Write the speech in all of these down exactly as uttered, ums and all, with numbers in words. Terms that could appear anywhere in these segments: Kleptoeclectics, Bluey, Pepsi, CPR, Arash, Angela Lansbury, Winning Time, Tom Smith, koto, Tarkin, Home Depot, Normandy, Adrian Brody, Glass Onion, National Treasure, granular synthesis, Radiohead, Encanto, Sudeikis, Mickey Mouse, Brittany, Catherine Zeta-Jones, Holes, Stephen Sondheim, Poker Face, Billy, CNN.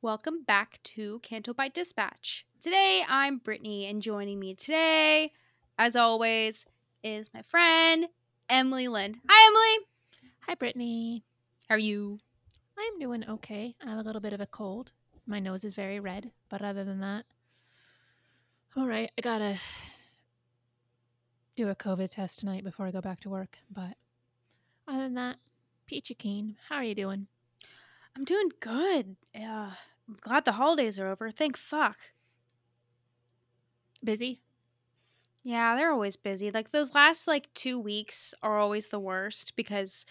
Welcome back to Canto by Dispatch. Today, I'm Brittany, and joining me today, as always, is my friend, Emily Lind. Hi, Emily. Hi, Brittany. How are you? I'm doing okay. I have a little bit of a cold. My nose is very red, but other than that, all right, I gotta do a COVID test tonight before I go back to work, but other than that, peachy keen. How are you doing? I'm doing good. Yeah. I'm glad the holidays are over. Thank fuck. Busy? Yeah, they're always busy. Like, those last, like, two weeks are always the worst because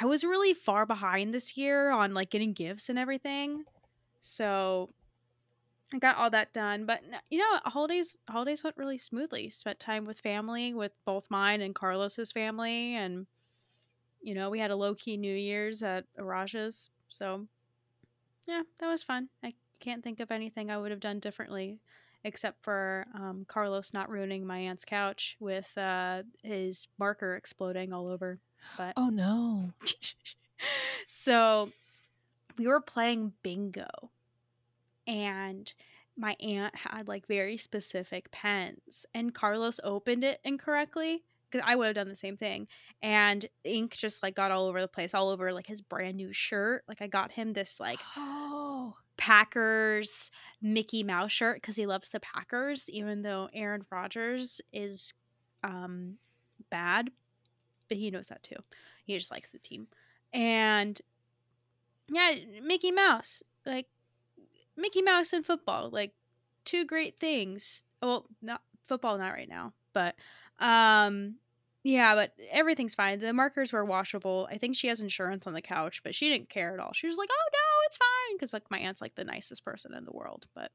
I was really far behind this year on, like, getting gifts and everything. So I got all that done. But, you know, holidays holidays went really smoothly. Spent time with family, with both mine and Carlos's family. And, you know, we had a low-key New Year's at Arash's. So... yeah, that was fun. I can't think of anything I would have done differently except for um, Carlos not ruining my aunt's couch with uh, his marker exploding all over. But oh, no. So we were playing bingo, and my aunt had, like, very specific pens, and Carlos opened it incorrectly. I would have done the same thing, and ink just, like, got all over the place, all over, like, his brand new shirt. Like, I got him this, like, oh, Packers Mickey Mouse shirt because he loves the Packers, even though Aaron Rodgers is um bad, but he knows that too. He just likes the team. And yeah, Mickey Mouse, like, Mickey Mouse and football, like, two great things. Well, not football, not right now, but um yeah, but everything's fine. The markers were washable. I think she has insurance on the couch, but she didn't care at all. She was like, oh no, it's fine, because, like, my aunt's, like, the nicest person in the world. But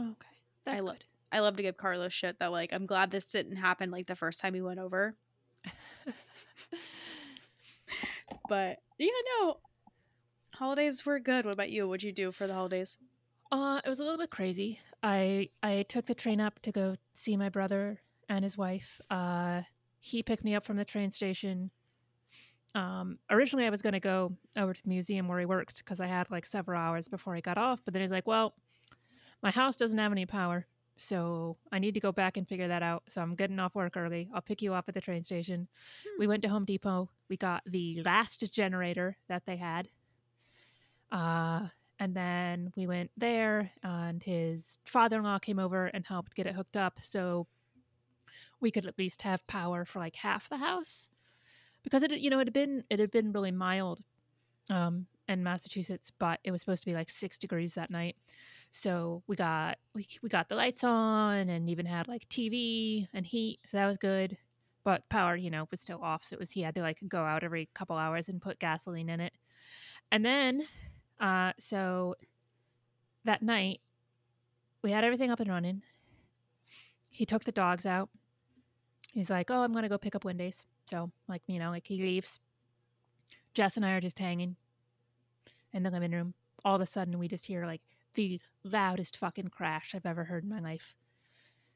okay, that's I love good. I love to give Carlos shit that, like, I'm glad this didn't happen, like, the first time he went over. But yeah, no, holidays were good. What about you? What'd you do for the holidays? Uh it was a little bit crazy. I I took the train up to go see my brother and his wife. Uh he picked me up from the train station. Um originally I was going to go over to the museum where he worked because I had, like, several hours before I got off, but then he's like, well, my house doesn't have any power, so I need to go back and figure that out, so I'm getting off work early. I'll pick you up at the train station. hmm. We went to Home Depot. We got the last generator that they had, uh and then we went there, and his father-in-law came over and helped get it hooked up so we could at least have power for, like, half the house, because it, you know, it had been, it had been really mild um, in Massachusetts, but it was supposed to be like six degrees that night. So we got, we, we got the lights on, and even had, like, T V and heat. So that was good, but power, you know, was still off. So it was, he had to, like, go out every couple hours and put gasoline in it. And then, uh, so that night we had everything up and running. He took the dogs out. He's like, oh, I'm going to go pick up Windays. So, like, you know, like, he leaves. Jess and I are just hanging in the living room. All of a sudden, we just hear, like, the loudest fucking crash I've ever heard in my life.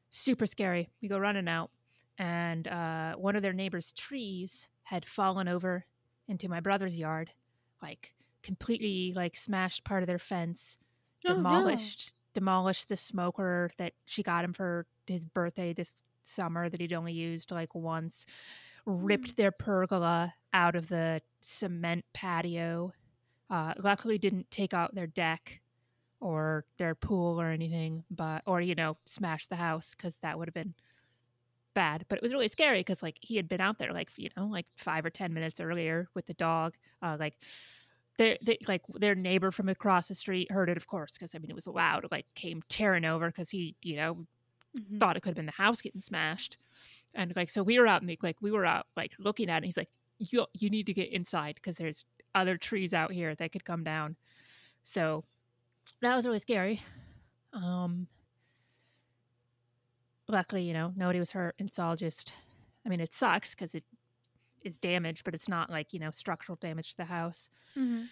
Super scary. We go running out. And uh, one of their neighbor's trees had fallen over into my brother's yard, like, completely like smashed part of their fence, oh, demolished no. demolished the smoker that she got him for his birthday this summer that he'd only used like once, ripped their pergola out of the cement patio. Uh, luckily didn't take out their deck or their pool or anything, but or, you know, smash the house, because that would have been bad. But it was really scary because like he had been out there like, you know, like five or ten minutes earlier with the dog. Uh, like their they, like their neighbor from across the street heard it, of course, because I mean it was loud. Like came tearing over because he, you know, mm-hmm. thought it could have been the house getting smashed. And like so we were out like we were out like looking at it, and he's like, you you need to get inside because there's other trees out here that could come down. So that was really scary. Um, luckily, you know, nobody was hurt. And it's all just, I mean, it sucks because it is damaged, but it's not like, you know, structural damage to the house. Mm-hmm.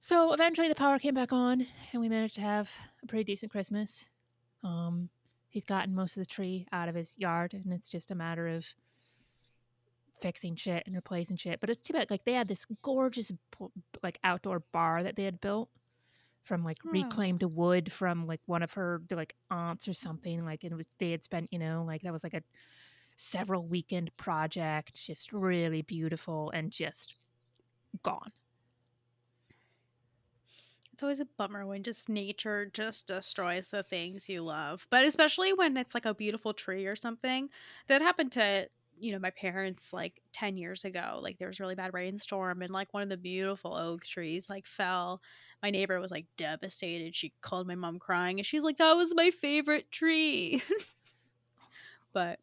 So eventually the power came back on and we managed to have a pretty decent Christmas. Um, he's gotten most of the tree out of his yard, and it's just a matter of fixing shit and replacing shit. But it's too bad. Like they had this gorgeous like outdoor bar that they had built from like oh. reclaimed wood from like one of her like aunts or something. Like and they had spent, you know, like that was like a several weekend project, just really beautiful, and just gone. It's always a bummer when just nature just destroys the things you love, but especially when it's like a beautiful tree or something. That happened to, you know, my parents like ten years ago. Like there was a really bad rainstorm and like one of the beautiful oak trees like fell. My neighbor was like devastated. She called my mom crying and she's like, that was my favorite tree. But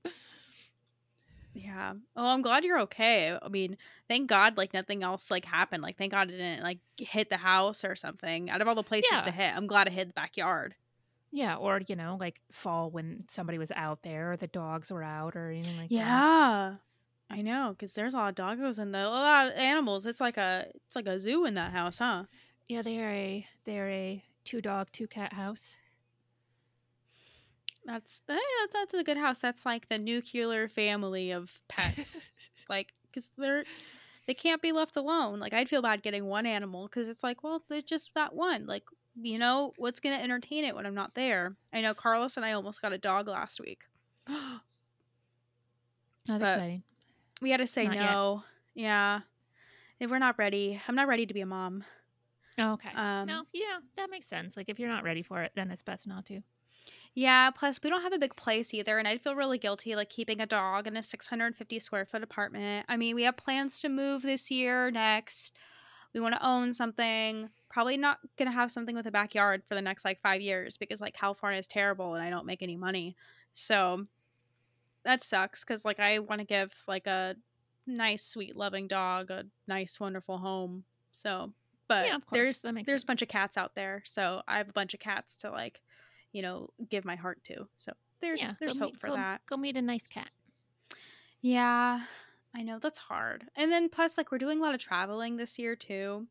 yeah. Oh, I'm glad you're okay. I mean, thank God like nothing else like happened. Like thank God it didn't like hit the house or something. Out of all the places yeah. to hit, I'm glad it hit the backyard. Yeah, or, you know, like fall when somebody was out there or the dogs were out or anything like yeah. that. Yeah. I know, because there's a lot of doggos and a lot of animals. It's like a it's like a zoo in that house, huh? Yeah, they are a they're a two dog, two cat house. That's that, that's a good house. That's like the nuclear family of pets. Like, because they're they can't be left alone. Like, I'd feel bad getting one animal because it's like, well, they're just that one. Like, you know, what's going to entertain it when I'm not there? I know Carlos and I almost got a dog last week. That's but exciting. We had to say not no. Yet. Yeah. If we're not ready. I'm not ready to be a mom. Oh, okay. Um, no, yeah, that makes sense. Like, if you're not ready for it, then it's best not to. Yeah, plus we don't have a big place either, and I'd feel really guilty, like, keeping a dog in a six hundred fifty square foot apartment. I mean, we have plans to move this year, next. We want to own something. Probably not going to have something with a backyard for the next, like, five years because, like, California is terrible and I don't make any money. So that sucks because, like, I want to give, like, a nice, sweet, loving dog a nice, wonderful home. So, but yeah, there's there's sense. a bunch of cats out there. So I have a bunch of cats to, like, you know, give my heart to. So there's yeah, there's hope meet, for go, that. Go meet a nice cat. Yeah, I know. That's hard. And then plus, like, we're doing a lot of traveling this year, too.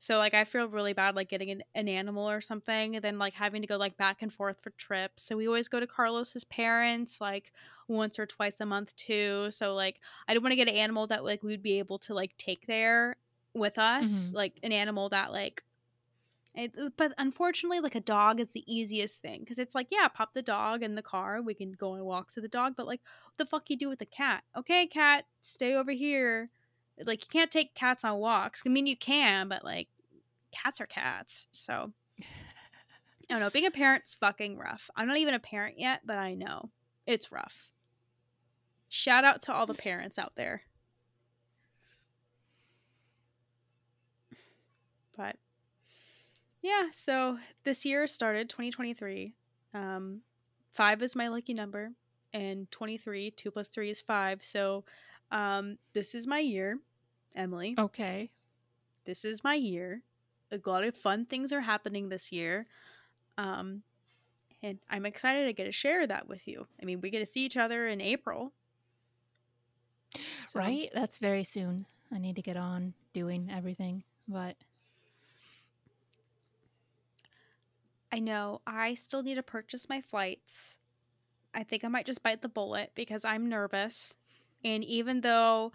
So, like, I feel really bad, like, getting an, an animal or something and then, like, having to go, like, back and forth for trips. So we always go to Carlos's parents, like, once or twice a month, too. So, like, I don't want to get an animal that, like, we would be able to, like, take there with us. Mm-hmm. Like, an animal that, like, it, but unfortunately, like, a dog is the easiest thing. Because it's like, yeah, pop the dog in the car. We can go and walk to the dog. But, like, what the fuck you do with the cat? Okay, cat, stay over here. Like, you can't take cats on walks. I mean, you can, but, like, cats are cats. So, I don't know. Being a parent's fucking rough. I'm not even a parent yet, but I know. It's rough. Shout out to all the parents out there. But, yeah. So, this year started, twenty twenty-three. Um, five is my lucky number. And twenty-three, two plus three is five. So, Um, this is my year, Emily. Okay. This is my year. A lot of fun things are happening this year. Um, and I'm excited to get to share that with you. I mean, we get to see each other in April. So. Right? That's very soon. I need to get on doing everything, but I know I still need to purchase my flights. I think I might just bite the bullet because I'm nervous. And even though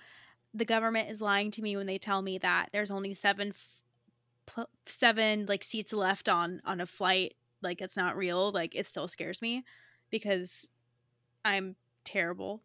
the government is lying to me when they tell me that there's only seven f- p- seven like seats left on on a flight, like it's not real, like it still scares me because I'm terrible.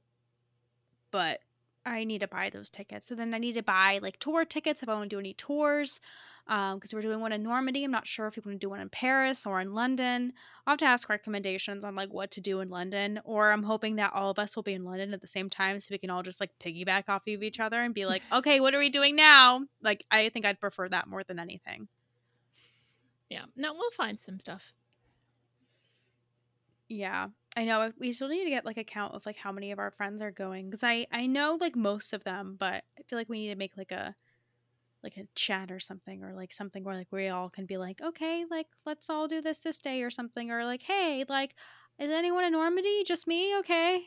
But I need to buy those tickets. So then I need to buy like tour tickets if I want to do any tours, um, because we're doing one in Normandy. I'm not sure if we want to do one in Paris or in London. I'll have to ask recommendations on like what to do in London, or I'm hoping that all of us will be in London at the same time so we can all just like piggyback off of each other and be like, okay, what are we doing now? Like, I think I'd prefer that more than anything. Yeah. No, we'll find some stuff. Yeah. I know we still need to get like a count of like how many of our friends are going, because I, I know like most of them, but I feel like we need to make like a like a chat or something, or like something where like we all can be like, okay, like let's all do this this day or something, or like, hey, like is anyone in Normandy? Just me? Okay.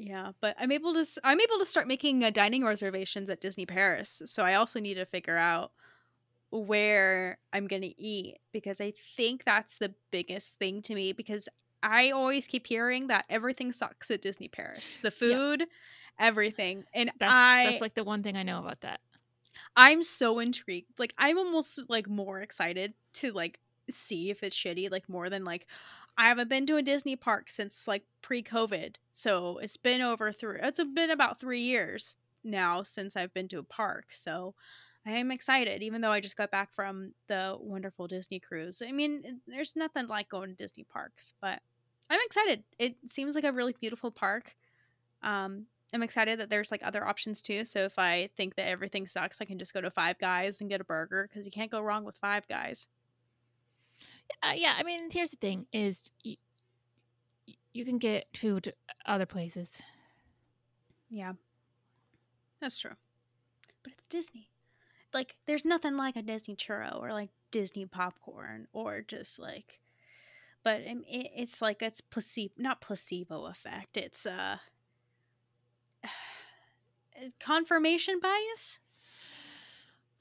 Yeah, but I'm able to I'm able to start making uh, dining reservations at Disney Paris, so I also need to figure out where I'm gonna eat, because I think that's the biggest thing to me, because I always keep hearing that everything sucks at Disney Paris, the food, yeah. everything, and that's, I that's like the one thing I know about that. I'm so intrigued, like I'm almost like more excited to like see if it's shitty, like more than like I haven't been to a Disney park since like pre-COVID, so it's been over three it's been about three years now since I've been to a park, so I am excited, even though I just got back from the wonderful Disney cruise. I mean, there's nothing like going to Disney parks, but I'm excited. It seems like a really beautiful park. Um, I'm excited that there's like other options too. So if I think that everything sucks, I can just go to Five Guys and get a burger, because you can't go wrong with Five Guys. Uh, yeah, I mean, here's the thing is y- you can get food other places. Yeah, that's true. But it's Disney. Like, there's nothing like a Disney churro or, like, Disney popcorn or just, like, but it, it's, like, it's placebo, not placebo effect. It's, uh, confirmation bias?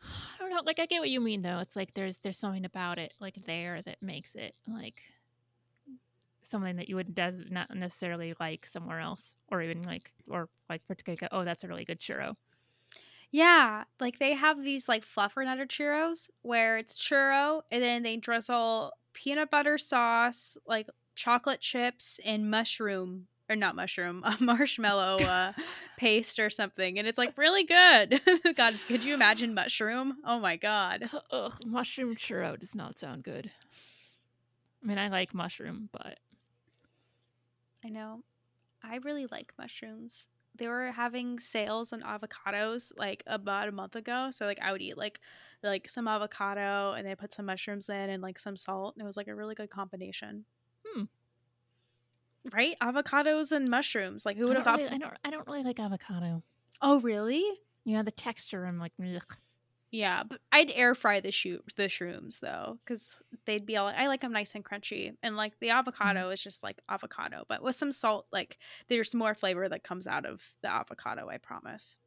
I don't know. Like, I get what you mean, though. It's, like, there's there's something about it, like, there that makes it, like, something that you would does not necessarily like somewhere else, or even, like, or, like, particularly, oh, that's a really good churro. Yeah, like they have these like fluffernutter churros where it's churro and then they drizzle peanut butter sauce, like chocolate chips and mushroom or not mushroom, a marshmallow uh, paste or something. And it's like really good. God, could you imagine mushroom? Oh my God. Ugh, mushroom churro does not sound good. I mean, I like mushroom, but. I know. I really like mushrooms. They were having sales on avocados like about a month ago, so like I would eat like like some avocado and they put some mushrooms in and like some salt, and it was like a really good combination. Hmm. Right? Avocados and mushrooms. Like who would have thought? Really, I don't. I don't really like avocado. Oh really? Yeah, the texture. I'm like. Blech. Yeah, but I'd air fry the shoot the shrooms though, because they'd be all. I like them nice and crunchy, and like the avocado mm-hmm. is just like avocado, but with some salt. Like there's more flavor that comes out of the avocado. I promise.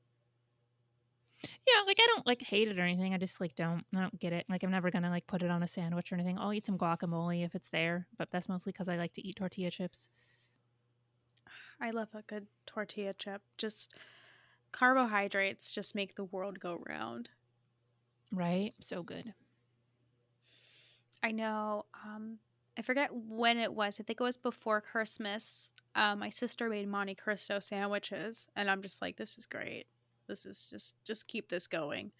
Yeah, like I don't like hate it or anything. I just like don't. I don't get it. Like I'm never gonna like put it on a sandwich or anything. I'll eat some guacamole if it's there, but that's mostly because I like to eat tortilla chips. I love a good tortilla chip. Just carbohydrates just make the world go round. Right? So good. I know. Um, I forget when it was. I think it was before Christmas. Uh, my sister made Monte Cristo sandwiches, and I'm just like, this is great. This is just, just keep this going.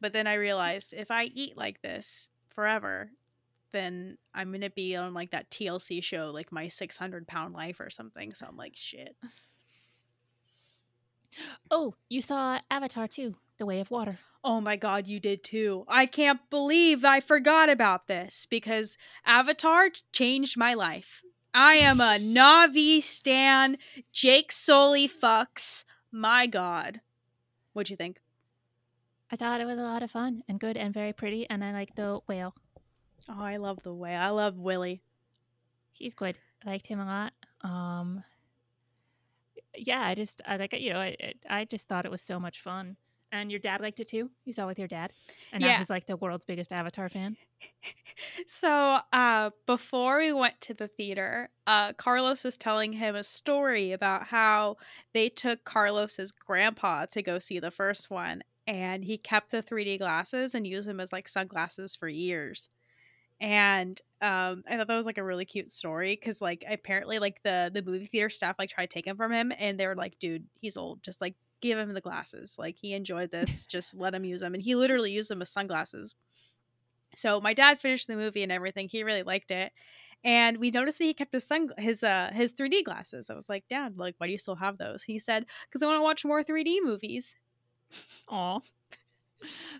But then I realized if I eat like this forever, then I'm going to be on like that T L C show, like My six hundred pound Life or something. So I'm like, shit. Oh, you saw Avatar two, The Way of Water. Oh my God, you did too. I can't believe I forgot about this, because Avatar changed my life. I am a Navi stan. Jake Sully fucks. My God. What'd you think? I thought it was a lot of fun and good and very pretty, and I like the whale. Oh, I love the whale. I love Willie. He's good. I liked him a lot. Um, yeah, I just, I like it, you know, I, I just thought it was so much fun. and your dad liked it too. You saw it with your dad, and yeah. now he's like the world's biggest Avatar fan. So uh, before we went to the theater, uh, Carlos was telling him a story about how they took Carlos's grandpa to go see the first one, and he kept the three D glasses and used them as like sunglasses for years. And um, I thought that was like a really cute story because like apparently like the the movie theater staff like tried to take him from him, and they were like, dude, he's old, just like give him the glasses, like he enjoyed this, just let him use them. And he literally used them as sunglasses. So my dad finished the movie and everything, he really liked it, and we noticed that he kept his sun his uh his three D glasses. I was like, Dad, like why do you still have those? He said, because I want to watch more three D movies. Aw.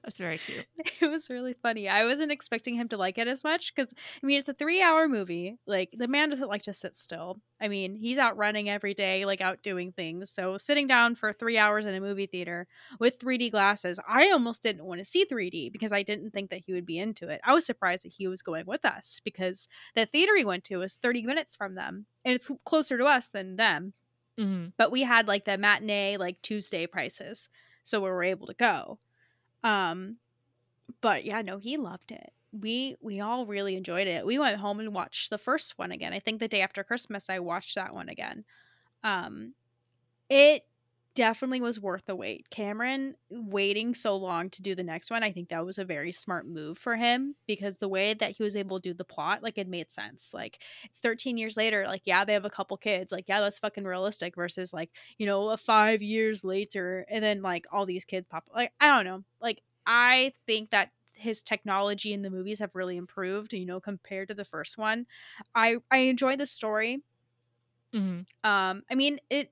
That's very cute. It was really funny. I wasn't expecting him to like it as much because, I mean, it's a three-hour movie. Like, the man doesn't like to sit still. I mean, he's out running every day, like out doing things. So sitting down for three hours in a movie theater with three D glasses, I almost didn't want to see three D because I didn't think that he would be into it. I was surprised that he was going with us because the theater he went to was thirty minutes from them, and it's closer to us than them. Mm-hmm. But we had like the matinee, like Tuesday prices, so we were able to go. Um, but yeah, no, he loved it. We, we all really enjoyed it. We went home and watched the first one again. I think the day after Christmas, I watched that one again. Um, it definitely was worth the wait. Cameron waiting so long to do the next one, I think that was a very smart move for him because the way that he was able to do the plot, like it made sense. Like it's thirteen years later. Like, yeah, they have a couple kids. Like, yeah, that's fucking realistic versus like, you know, a five years later. And then like all these kids pop. Like, I don't know. Like, I think that his technology in the movies have really improved, you know, compared to the first one. I, I enjoy the story. Mm-hmm. Um, I mean, it,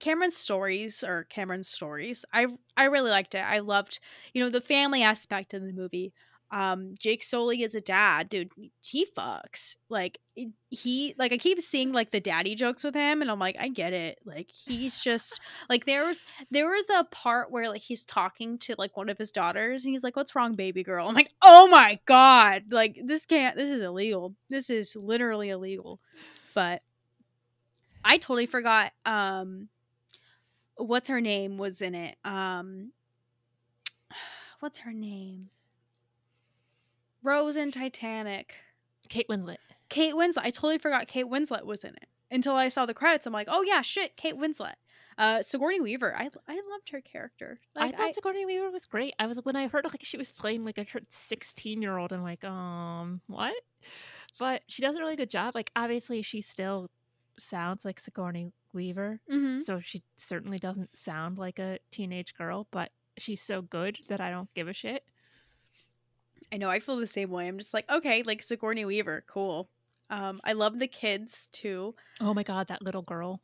Cameron's stories or Cameron's stories. I I really liked it. I loved, you know, the family aspect in the movie. Um, Jake Sully is a dad, dude. He fucks like he like I keep seeing like the daddy jokes with him, and I'm like, I get it. Like he's just like there was there was a part where like he's talking to like one of his daughters, and he's like, "What's wrong, baby girl?" I'm like, "Oh my god! Like this can't. This is illegal. This is literally illegal." But I totally forgot. Um. What's her name was in it? Um, what's her name? Rose in Titanic. Kate Winslet. Kate Winslet. I totally forgot Kate Winslet was in it until I saw the credits. I'm like, oh yeah, shit, Kate Winslet. Uh, Sigourney Weaver. I I loved her character. Like, I thought I, Sigourney Weaver was great. I was when I heard like she was playing like a sixteen year old. I'm like, um, what? But she does a really good job. Like obviously she still sounds like Sigourney Weaver, mm-hmm. So she certainly doesn't sound like a teenage girl, but she's so good that I don't give a shit. I know, I feel the same way. I'm just like, okay, like Sigourney Weaver, cool. Um, I love the kids too. Oh my god, that little girl,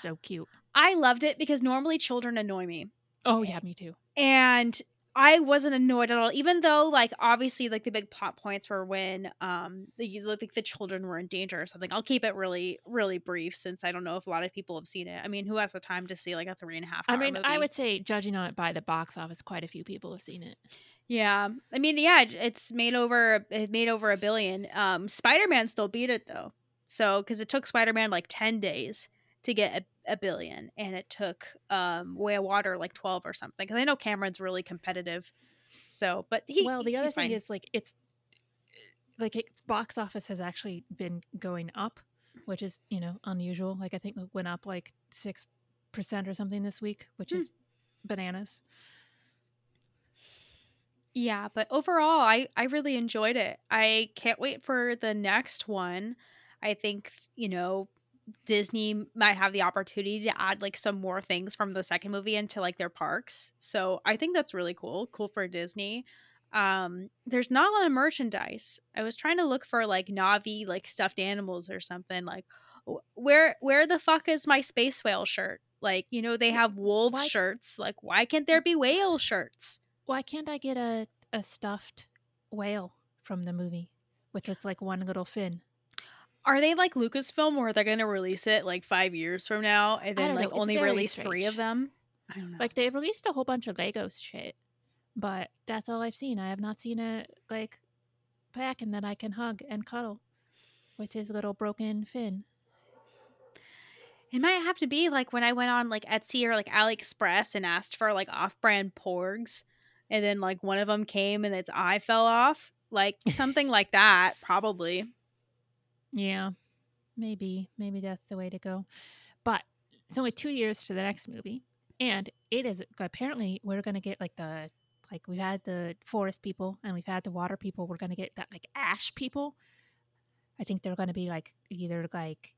so cute. I loved it because normally children annoy me. Oh yeah, me too. And I wasn't annoyed at all, even though, like, obviously, like, the big plot points were when, um, the, like, the children were in danger or something. I'll keep it really, really brief since I don't know if a lot of people have seen it. I mean, who has the time to see, like, a three and a half hour I mean, movie? I would say, judging on it by the box office, quite a few people have seen it. Yeah. I mean, yeah, it's made over, it made over a billion. Um, Spider-Man still beat it, though. So, because it took Spider-Man, like, ten days to get a a billion, and it took um Way of Water like twelve or something, because I know Cameron's really competitive. So but he well the other thing fine. is like it's like its box office has actually been going up, which is, you know, unusual. Like I think it went up like six percent or something this week, which hmm. is bananas. Yeah, but overall I I really enjoyed it. I can't wait for the next one. I think, you know, Disney might have the opportunity to add like some more things from the second movie into like their parks. So I think that's really cool. Cool for Disney. Um, there's not a lot of merchandise. I was trying to look for like Navi, like stuffed animals or something. Like where, where the fuck is my space whale shirt? Like, you know, they have wolf why, shirts. Like why can't there be whale shirts? Why can't I get a, a stuffed whale from the movie? Which it's like one little fin. Are they like Lucasfilm, or they're going to release it like five years from now and then like only release strange. three of them? I don't know. Like they released a whole bunch of Legos shit, but that's all I've seen. I have not seen a like pack and that I can hug and cuddle with his little broken fin. It might have to be like when I went on like Etsy or like AliExpress and asked for like off-brand porgs, and then like one of them came and its eye fell off, like something like that, probably. Yeah, maybe, maybe that's the way to go. But it's only two years to the next movie, and it is apparently we're gonna get like the like we've had the forest people and we've had the water people. We're gonna get that like ash people. I think they're gonna be like either like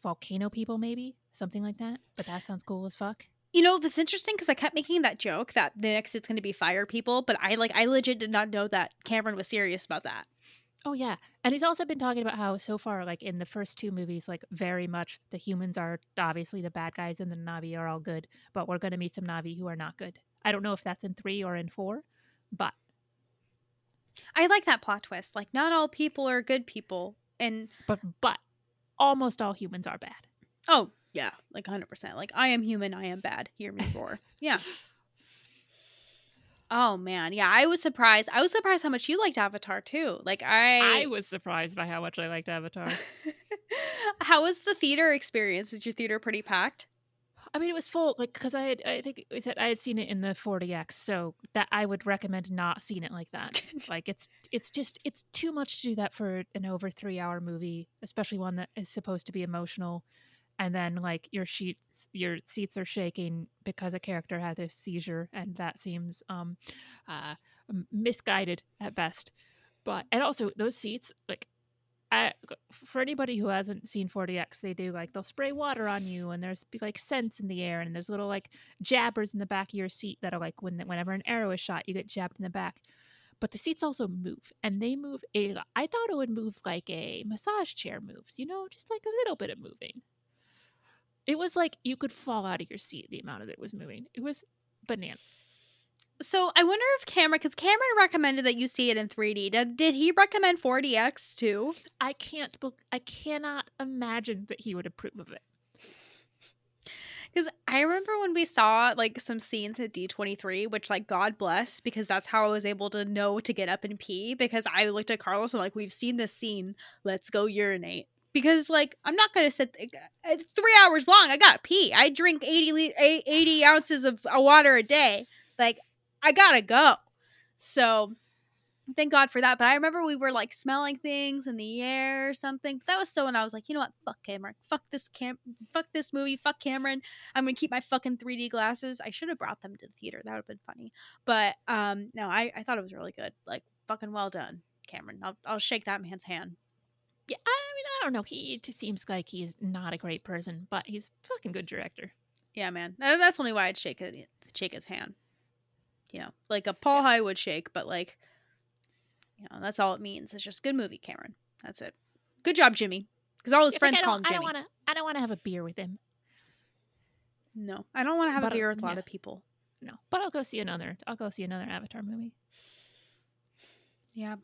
volcano people, maybe something like that. But that sounds cool as fuck. You know, that's interesting because I kept making that joke that the next it's going to be fire people, but I like I legit did not know that Cameron was serious about that. Oh yeah, and he's also been talking about how so far, like in the first two movies, like very much the humans are obviously the bad guys and the Navi are all good, but we're going to meet some Navi who are not good. I don't know if that's in three or in four, but I like that plot twist. Like not all people are good people, and but but. almost all humans are bad. Oh, yeah. Like one hundred percent. Like, I am human. I am bad. Hear me roar. Yeah. Oh, man. Yeah, I was surprised. I was surprised how much you liked Avatar, too. Like, I... I was surprised by how much I liked Avatar. How was the theater experience? Was your theater pretty packed? I mean, it was full. Like, because I had, I think we said I had seen it in the forty X. So that I would recommend not seeing it like that. Like, it's it's just, it's too much to do that for an over three hour movie, especially one that is supposed to be emotional. And then like your sheets, your seats are shaking because a character had a seizure. And that seems um, uh, misguided at best. But, and also those seats, like, I, for anybody who hasn't seen forty X, they do like they'll spray water on you, and there's like scents in the air, and there's little like jabbers in the back of your seat that are like when whenever an arrow is shot, you get jabbed in the back. But the seats also move, and they move a. I thought it would move like a massage chair moves, you know, just like a little bit of moving. It was like you could fall out of your seat. The amount of it was moving, it was bananas. So I wonder if Cameron, because Cameron recommended that you see it in three D. Did, did he recommend four D X too? I can't, I cannot imagine that he would approve of it. Because I remember when we saw like some scenes at D twenty-three, which like God bless, because that's how I was able to know to get up and pee. Because I looked at Carlos and like, we've seen this scene. Let's go urinate. Because like I'm not gonna sit. It's three hours long. I gotta pee. I drink eighty ounces of water a day. Like. I gotta go. So thank God for that. But I remember we were like smelling things in the air or something. But that was still when I was like, you know what? Fuck Cameron. Fuck this cam. Fuck this movie. Fuck Cameron. I'm going to keep my fucking three D glasses. I should have brought them to the theater. That would have been funny. But um, no, I, I thought it was really good. Like fucking well done, Cameron. I'll, I'll shake that man's hand. Yeah. I mean, I don't know. He just seems like he's not a great person, but he's a fucking good director. Yeah, man. That's only why I'd shake, shake his hand. You know, like a Paul yeah. Highwood shake, but like, you know, that's all it means. It's just good movie, Cameron. That's it. Good job, Jimmy. Because all his yeah, friends call him Jimmy. I don't want to. I don't want to have a beer with him. No, I don't want to have but a beer with a lot yeah. of people. No, but I'll go see another. I'll go see another Avatar movie. Yeah.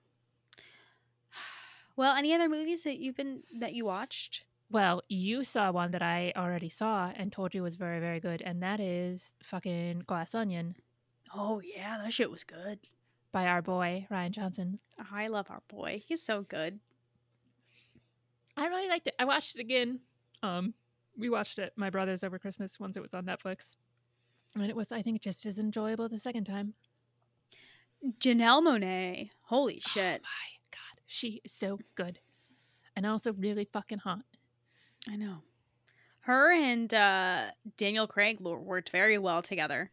Well, any other movies that you've been that you watched? Well, you saw one that I already saw and told you was very, very good, and that is fucking Glass Onion. Oh, yeah, that shit was good. By our boy, Rian Johnson. Oh, I love our boy. He's so good. I really liked it. I watched it again. Um, we watched it, my brothers, over Christmas once it was on Netflix. And it was, I think, just as enjoyable the second time. Janelle Monáe. Holy shit. Oh, my God. She is so good. And also really fucking hot. I know. Her and uh, Daniel Craig worked very well together.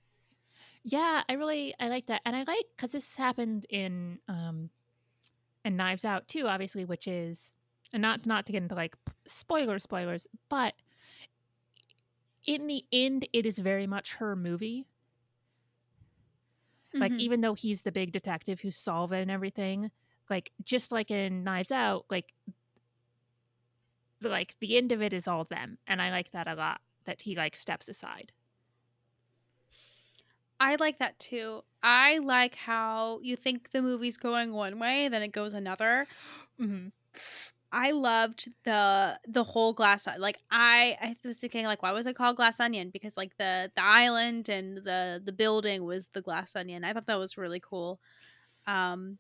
Yeah, I really, I like that. And I like, because this happened in, um, in Knives Out too, obviously, which is, and not, not to get into like spoiler spoilers, but in the end, it is very much her movie. Mm-hmm. Like, even though he's the big detective who's solving everything, like, just like in Knives Out, like, like the end of it is all them. And I like that a lot, that he like steps aside. I like that too. I like how you think the movie's going one way, then it goes another. Mm-hmm. I loved the the whole glass. Like I, I was thinking, like, why was it called Glass Onion? Because like the the island and the the building was the Glass Onion. I thought that was really cool. Um,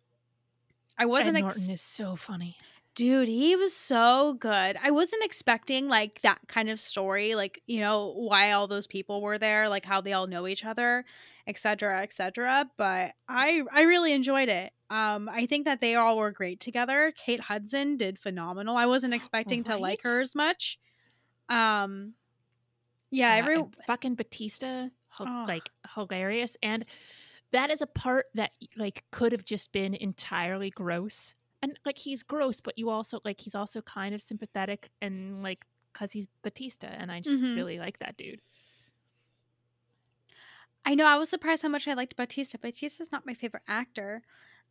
I wasn't. And Norton ex- is so funny. Dude, he was so good. I wasn't expecting like that kind of story, like, you know, why all those people were there, like how they all know each other, et cetera, et cetera. But I I really enjoyed it. Um, I think that they all were great together. Kate Hudson did phenomenal. I wasn't expecting right? to like her as much. Um, yeah, yeah every fucking Batista, h- oh. like hilarious, and that is a part that like could have just been entirely gross. And, like, he's gross, but you also, like, he's also kind of sympathetic and, like, because he's Batista. And I just mm-hmm. really like that dude. I know. I was surprised how much I liked Batista. Batista's not my favorite actor.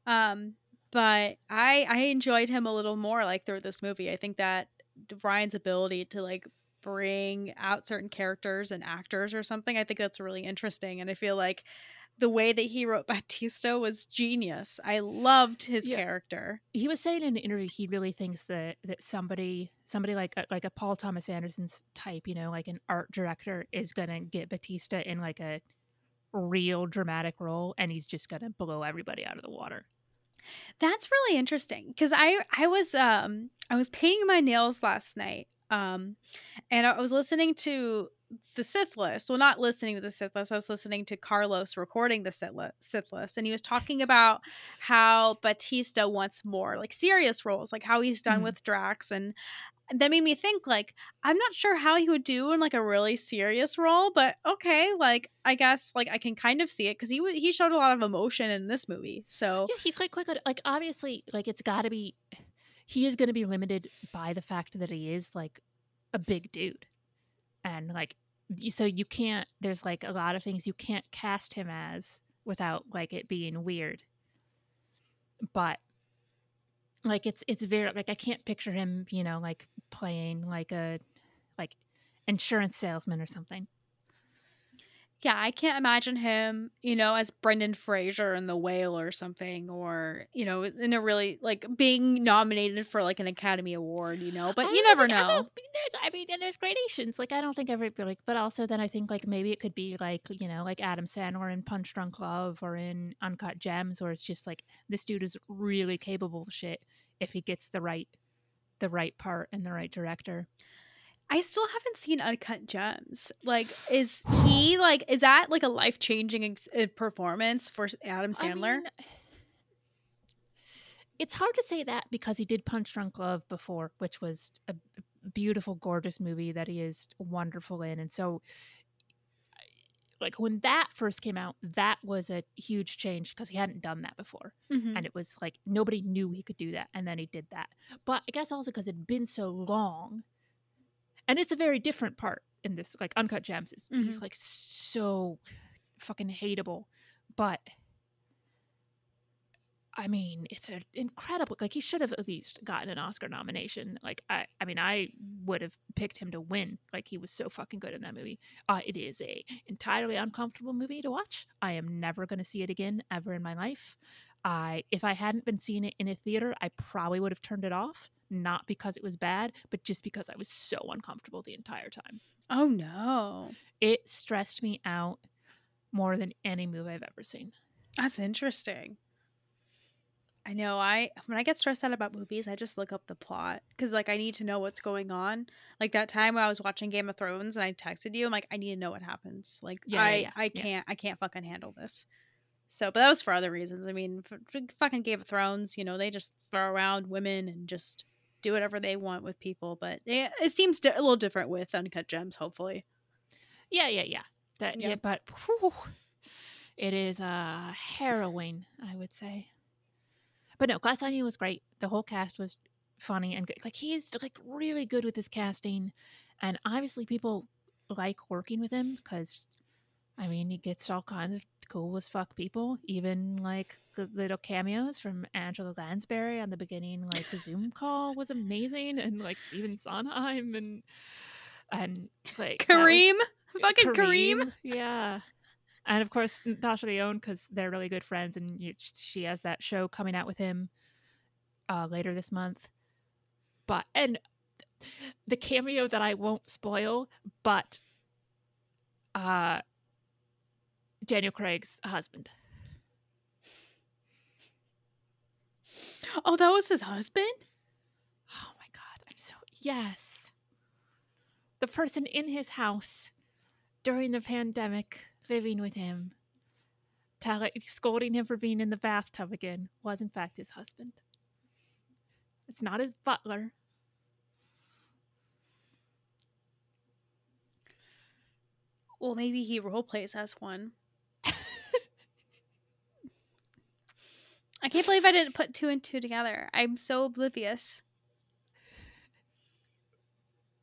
Um, but I I enjoyed him a little more, like, through this movie. I think that Ryan's ability to, like, bring out certain characters and actors or something, I think that's really interesting. And I feel like the way that he wrote Batista was genius. I loved his yeah. character. He was saying in an interview he really thinks that that somebody somebody like a, like a Paul Thomas Anderson's type, you know, like an art director, is gonna get Batista in like a real dramatic role, and he's just gonna blow everybody out of the water. That's really interesting, because I I was um I was painting my nails last night, um, and I was listening to The Sith List. Well, not listening to The Sith List. I was listening to Carlos recording The Sith List, and he was talking about how Batista wants more like serious roles, like how he's done mm-hmm. with Drax, and that made me think, like, I'm not sure how he would do in like a really serious role, but okay, like I guess like I can kind of see it, because he w- he showed a lot of emotion in this movie. So yeah, he's like quite good. Like obviously, like it's got to be, he is going to be limited by the fact that he is like a big dude. And like, so you can't, there's like a lot of things you can't cast him as without like it being weird. But like, it's, it's very, like, I can't picture him, you know, like playing like a, like insurance salesman or something. Yeah. I can't imagine him, you know, as Brendan Fraser in The Whale or something, or, you know, in a really like being nominated for like an Academy Award, you know, but I you never think, know. I, there's, I mean, and there's gradations. Like, I don't think every, like, but also then I think like maybe it could be like, you know, like Adam Sandler in Punch Drunk Love or in Uncut Gems, or it's just like, this dude is really capable of shit if he gets the right, the right part and the right director. I still haven't seen Uncut Gems. Like, is he like, is that like a life-changing ex- performance for Adam Sandler? I mean, it's hard to say that, because he did Punch Drunk Love before, which was a beautiful, gorgeous movie that he is wonderful in. And so like when that first came out, that was a huge change, because he hadn't done that before. Mm-hmm. And it was like, nobody knew he could do that. And then he did that. But I guess also because it'd been so long. And it's a very different part in this, like Uncut Gems. Is, mm-hmm. He's like so fucking hateable, but I mean, it's an incredible. Like, he should have at least gotten an Oscar nomination. Like I, I mean, I would have picked him to win. Like, he was so fucking good in that movie. Uh, it is a entirely uncomfortable movie to watch. I am never going to see it again ever in my life. I, if I hadn't been seeing it in a theater, I probably would have turned it off. Not because it was bad, but just because I was so uncomfortable the entire time. Oh, no. It stressed me out more than any movie I've ever seen. That's interesting. I know. I When I get stressed out about movies, I just look up the plot, because, like, I need to know what's going on. Like, that time when I was watching Game of Thrones and I texted you, I'm like, I need to know what happens. Like, yeah, I, yeah, yeah. I can't yeah. I can't fucking handle this. So, but that was for other reasons. I mean, for, for fucking Game of Thrones, you know, they just throw around women and just do whatever they want with people, but it, it seems di- a little different with Uncut Gems, hopefully. Yeah, yeah, yeah. That, yeah. yeah but whew, it is uh, harrowing, I would say. But no, Glass Onion was great. The whole cast was funny and good. Like, he's like really good with his casting, and obviously people like working with him, because I mean, he gets all kinds of cool as fuck people, even like the little cameos from Angela Lansbury on the beginning, like the Zoom call was amazing, and like Stephen Sondheim and and like Kareem, was, fucking Kareem. Kareem, yeah, and of course Natasha Lyonne, because they're really good friends, and she has that show coming out with him uh, later this month. But and the cameo that I won't spoil, but uh. Daniel Craig's husband. Oh, that was his husband? Yes. The person in his house during the pandemic living with him, telling, scolding him for being in the bathtub again, was in fact his husband. It's not his butler. Well, maybe he role plays as one. I can't believe I didn't put two and two together. I'm so oblivious.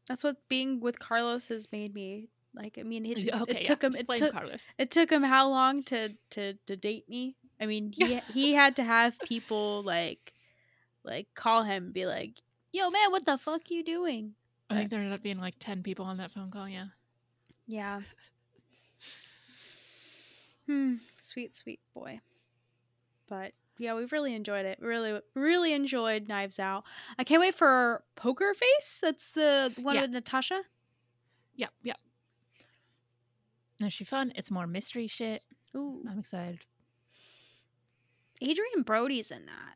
That's what being with Carlos has made me. Like, I mean, it, okay, it took yeah. him. It took, it took him how long to, to, to date me? I mean, he yeah. he had to have people like like call him, and be like, "Yo, man, what the fuck you doing?" I think there ended up being like ten people on that phone call. Yeah. Yeah. Hmm. Sweet, sweet boy. But yeah, we really enjoyed it. Really, really enjoyed Knives Out. I can't wait for Poker Face. That's the one yeah. with Natasha. Yep. Yeah, yep. Yeah. Is she fun? It's more mystery shit. Ooh, I'm excited. Adrian Brody's in that.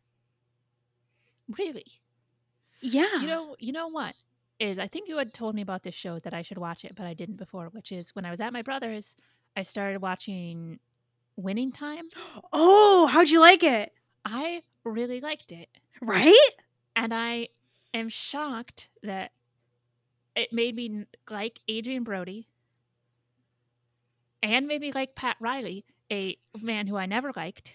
Really? Yeah. You know. You know what? Is I think you had told me about this show that I should watch it, but I didn't before, which is when I was at my brother's, I started watching Winning Time. Oh, how'd you like it? I really liked it. Right? And I am shocked that it made me like Adrian Brody and made me like Pat Riley, a man who I never liked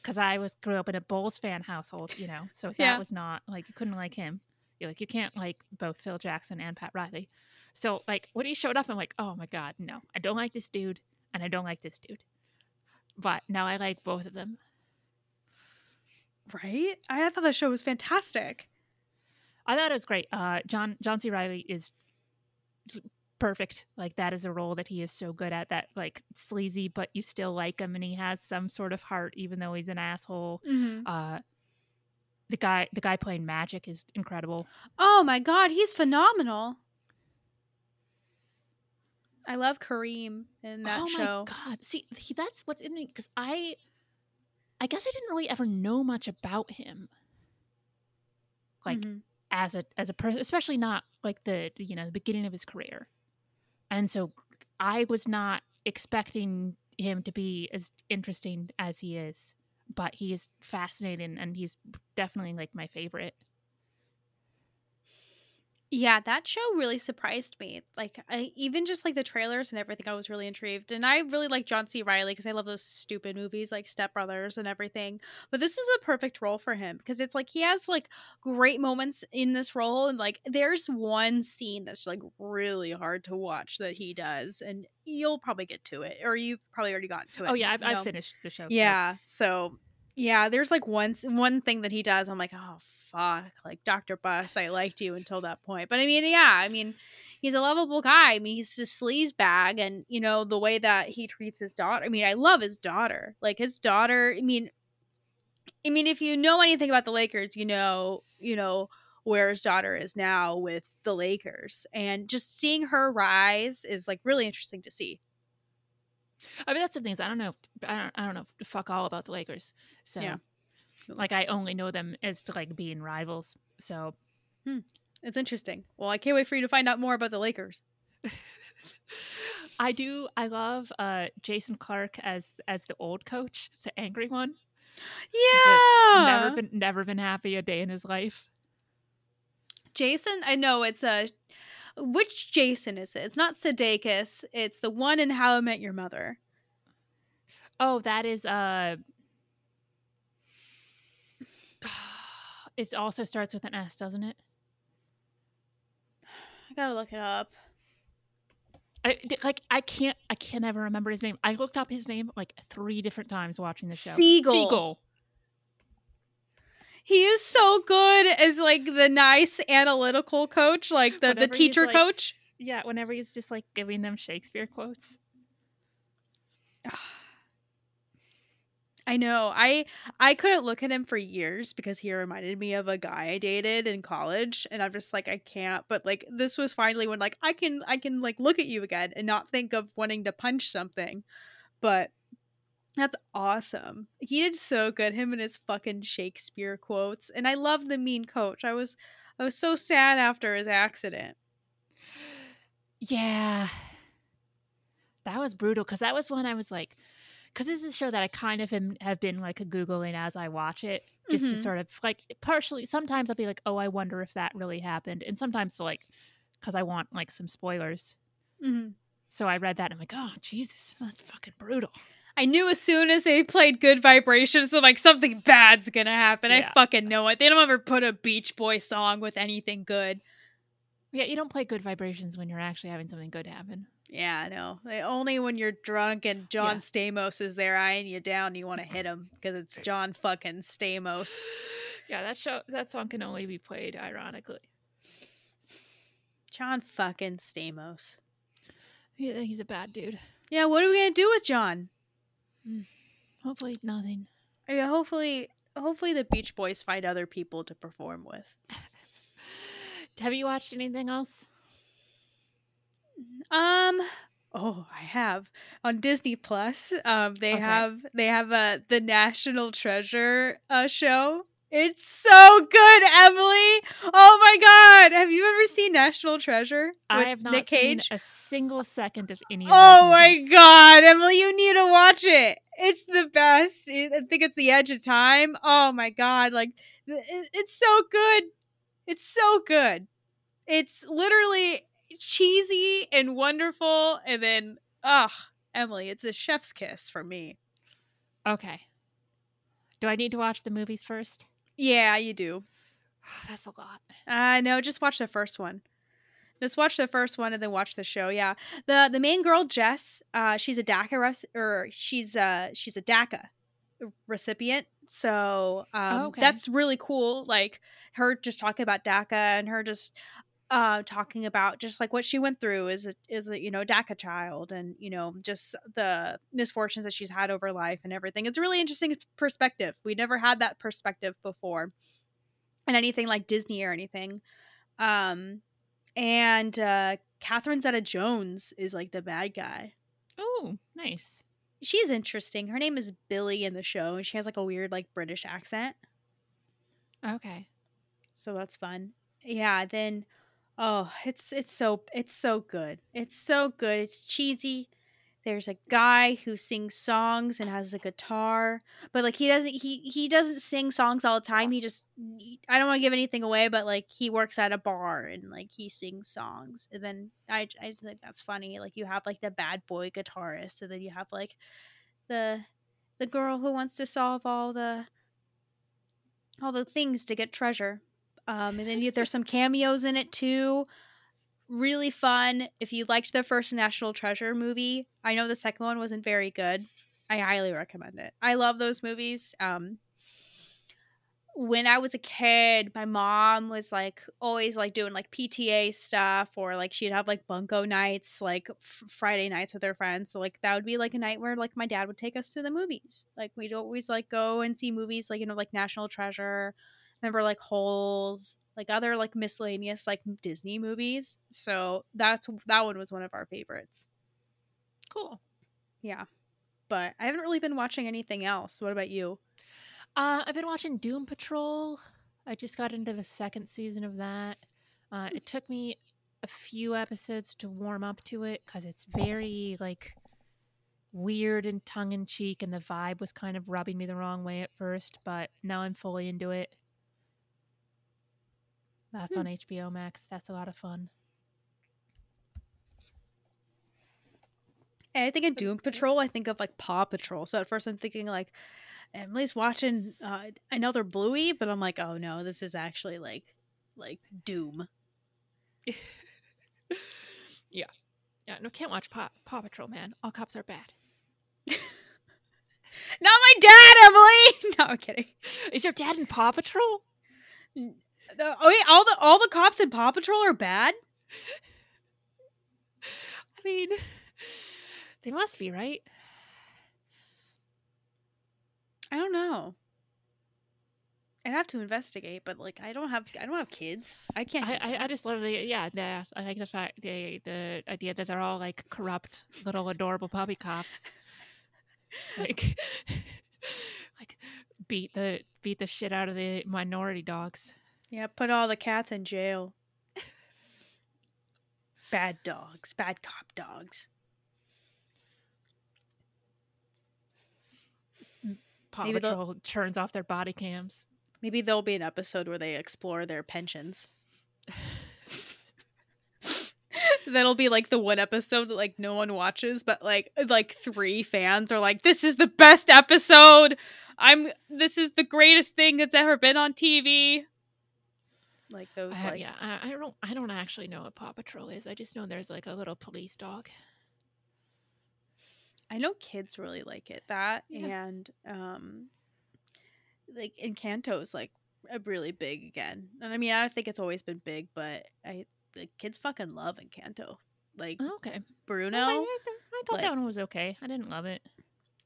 because I was grew up in a Bulls fan household, you know, so that yeah. was not like you couldn't like him. You're like, you can't like both Phil Jackson and Pat Riley. So like when he showed up, I'm like, oh my God, no, I don't like this dude. And I don't like this dude. But now I like both of them. Right? I thought the show was fantastic. I thought it was great. Uh, John, John C. Reilly is perfect. Like that is a role that he is so good at, that like sleazy, but you still like him. And he has some sort of heart, even though he's an asshole. Mm-hmm. Uh, The guy, the guy playing Magic is incredible. Oh my God, he's phenomenal! I love Kareem in that oh show. Oh my God, see, he, that's what's in me because I, I guess I didn't really ever know much about him, like mm-hmm. as a as a person, especially not like the you know the beginning of his career, and so I was not expecting him to be as interesting as he is. But he is fascinating, and he's definitely, like, my favorite. Yeah, that show really surprised me. Like, I, even just, like, the trailers and everything, I was really intrigued. And I really like John C. Reilly because I love those stupid movies like Step Brothers and everything. But this is a perfect role for him because it's, like, he has, like, great moments in this role. And, like, there's one scene that's, like, really hard to watch that he does. And you'll probably get to it, or you've probably already gotten to it. Oh yeah, I've, I've finished the show. Yeah, so. so yeah, there's like one one thing that he does. I'm like, oh fuck, like Doctor Bus, I liked you until that point. But I mean, yeah, I mean, he's a lovable guy. I mean, he's a sleaze bag, and you know the way that he treats his daughter. I mean, I love his daughter. Like his daughter. I mean, I mean, if you know anything about the Lakers, you know, you know. where his daughter is now with the Lakers, and just seeing her rise is like really interesting to see. I mean, that's the thing is I don't know. I don't, I don't know fuck all about the Lakers. So yeah. like I only know them as to like being rivals. So hmm. it's interesting. Well, I can't wait for you to find out more about the Lakers. I do. I love uh, Jason Clark as, as the old coach, the angry one. Yeah. Never been, never been happy a day in his life. Jason, I know it's a, which Jason is it? It's not Sudeikis. It's the one in How I Met Your Mother. Oh, that is, uh, it also starts with an S, doesn't it? I gotta look it up. I like, I can't, I can't ever remember his name. I looked up his name like three different times watching the show. Siegel. Siegel. He is so good as, like, the nice analytical coach, like the, the teacher like, coach. Yeah, whenever he's just, like, giving them Shakespeare quotes. I know. I I couldn't look at him for years because he reminded me of a guy I dated in college. And I'm just like, I can't. But, like, this was finally when, like, I can, I can like, look at you again and not think of wanting to punch something. But... that's awesome. He did so good, him and his fucking Shakespeare quotes. And I love the mean coach. I was I was so sad after his accident. Yeah. That was brutal, because that was when I was like, because this is a show that I kind of am, have been like Googling as I watch it, just mm-hmm. to sort of like partially, sometimes I'll be like, oh, I wonder if that really happened. And sometimes to like, because I want like some spoilers. Mm-hmm. So I read that and I'm like, oh, Jesus, that's fucking brutal. I knew as soon as they played Good Vibrations, they're like, something bad's going to happen. Yeah. I fucking know it. They don't ever put a Beach Boy song with anything good. Yeah, you don't play Good Vibrations when you're actually having something good happen. Yeah, no. Only when you're drunk and John yeah. Stamos is there eyeing you down, you want to hit him because it's John fucking Stamos. Yeah, that show, that song can only be played ironically. John fucking Stamos. Yeah, he's a bad dude. Yeah, what are we going to do with John? Hopefully nothing. I mean, hopefully, hopefully the Beach Boys find other people to perform with. Have you watched anything else? Um, oh, I have on Disney Plus. Um, they okay. have they have a the National Treasure uh, show. It's so good, Emily. Oh my God, have you ever seen National Treasure? I have not Nick Cage? seen a single second of any. Of oh my movies. God, Emily, you need to watch it. It's the best. I think it's The Edge of Time. Oh my God, like it's so good. It's so good. It's literally cheesy and wonderful, and then ah, oh, Emily, it's a chef's kiss for me. Okay. Do I need to watch the movies first? Yeah, you do. That's a lot. Uh, no, just watch the first one. Just watch the first one and then watch the show. Yeah, the the main girl, Jess. Uh, she's a DACA res- or she's uh she's a DACA recipient. So um, oh, okay. that's really cool. Like her just talking about DACA and her just uh talking about just like what she went through as a is a you know DACA child, and you know just the misfortunes that she's had over life and everything. It's a really interesting perspective. We never had that perspective before in anything like Disney or anything. Um, and uh, Catherine Zeta-Jones is like the bad guy. Oh, nice. She's interesting. Her name is Billy in the show, and she has like a weird like British accent. Okay, so that's fun. Yeah. Then, oh, it's it's so it's so good. It's so good. It's cheesy. There's a guy who sings songs and has a guitar, but like he doesn't he he doesn't sing songs all the time. He just I don't want to give anything away, but like he works at a bar and like he sings songs. And then I I just think that's funny. Like you have like the bad boy guitarist, and then you have like the the girl who wants to solve all the all the things to get treasure. Um, and then you, there's some cameos in it too. Really fun. If you liked the first National Treasure movie, I know the second one wasn't very good. I highly recommend it. I love those movies. Um, when I was a kid, my mom was like always like doing like P T A stuff, or like she'd have like bunko nights, like f- Friday nights with her friends. So like that would be like a night where like my dad would take us to the movies. Like we'd always like go and see movies, like you know like National Treasure. Remember like Holes, like other like miscellaneous like Disney movies. So that's that one was one of our favorites. Cool. Yeah, but I haven't really been watching anything else. What about you? Uh, I've been watching Doom Patrol. I just got into the second season of that. Uh, it took me a few episodes to warm up to it because it's very like weird and tongue in cheek, and the vibe was kind of rubbing me the wrong way at first. But now I'm fully into it. That's on H B O Max. That's a lot of fun. And I think in Doom Patrol, I think of like Paw Patrol. So at first I'm thinking like, Emily's watching uh, another Bluey, but I'm like, oh no, this is actually like, like Doom. yeah. Yeah. No, can't watch Paw, Paw Patrol, man. All cops are bad. Not my dad, Emily! No, I'm kidding. Is your dad in Paw Patrol? N- The, oh wait, all the all the cops in Paw Patrol are bad? I mean, they must be, right? I don't know. I'd have to investigate, but like, I don't have I don't have kids. I can't. I I, I just love the yeah. The, I like the fact the the idea that they're all like corrupt little adorable puppy cops. Like. like beat the beat the shit out of the minority dogs. Yeah, put all the cats in jail. Bad dogs. Bad cop dogs. Paw maybe Patrol turns off their body cams. Maybe there'll be an episode where they explore their pensions. That'll be like the one episode that like no one watches, but like like three fans are like, this is the best episode. I'm this is the greatest thing that's ever been on T V. Like those I, like yeah, I, I don't I don't actually know what Paw Patrol is. I just know there's like a little police dog. I know kids really like it. That yeah. and um like Encanto is like a really big again. And I mean, I think it's always been big, but I the kids fucking love Encanto. Like okay. Bruno. I, I, I thought like, that one was okay. I didn't love it.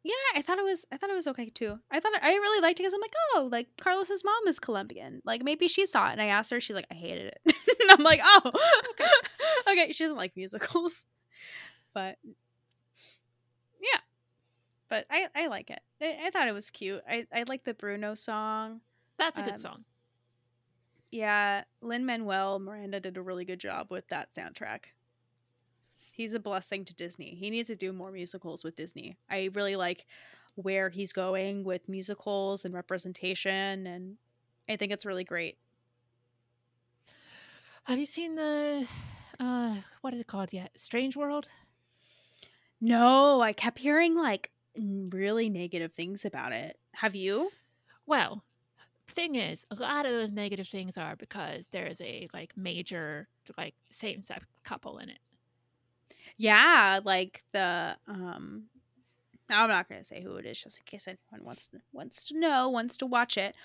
Yeah, I thought it was I thought it was okay too. I thought it, I really liked it because I'm like, oh, like Carlos's mom is Colombian. Like maybe she saw it and I asked her, she's like, I hated it. And I'm like, oh okay. Okay, she doesn't like musicals. But yeah. But I, I like it. I, I thought it was cute. I, I like the Bruno song. That's a um, good song. Yeah, Lin-Manuel Miranda did a really good job with that soundtrack. He's a blessing to Disney. He needs to do more musicals with Disney. I really like where he's going with musicals and representation, and I think it's really great. Have you seen the, uh, what is it called yet? Strange World? No, I kept hearing like really negative things about it. Have you? Well, thing is, a lot of those negative things are because there's a like major like same-sex couple in it. Yeah, like the um I'm not gonna say who it is just in case anyone wants to wants to know wants to watch it.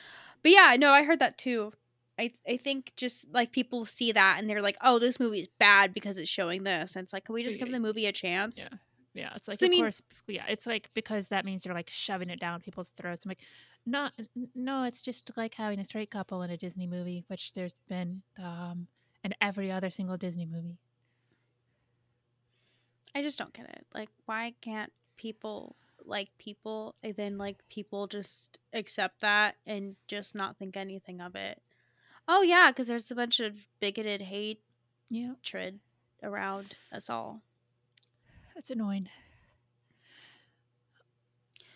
But yeah, no, I heard that too. I I think just like people see that and they're like, oh, this movie's bad because it's showing this, and it's like, can we just give the movie a chance? Yeah. Yeah, it's like, of mean, course, yeah, it's like, because that means you're like shoving it down people's throats. I'm like, no, no, it's just like having a straight couple in a Disney movie, which there's been um, in every other single Disney movie. I just don't get it. Like, why can't people like people and then like people just accept that and just not think anything of it? Oh, yeah, because there's a bunch of bigoted hate yeah. hatred around us all. That's annoying.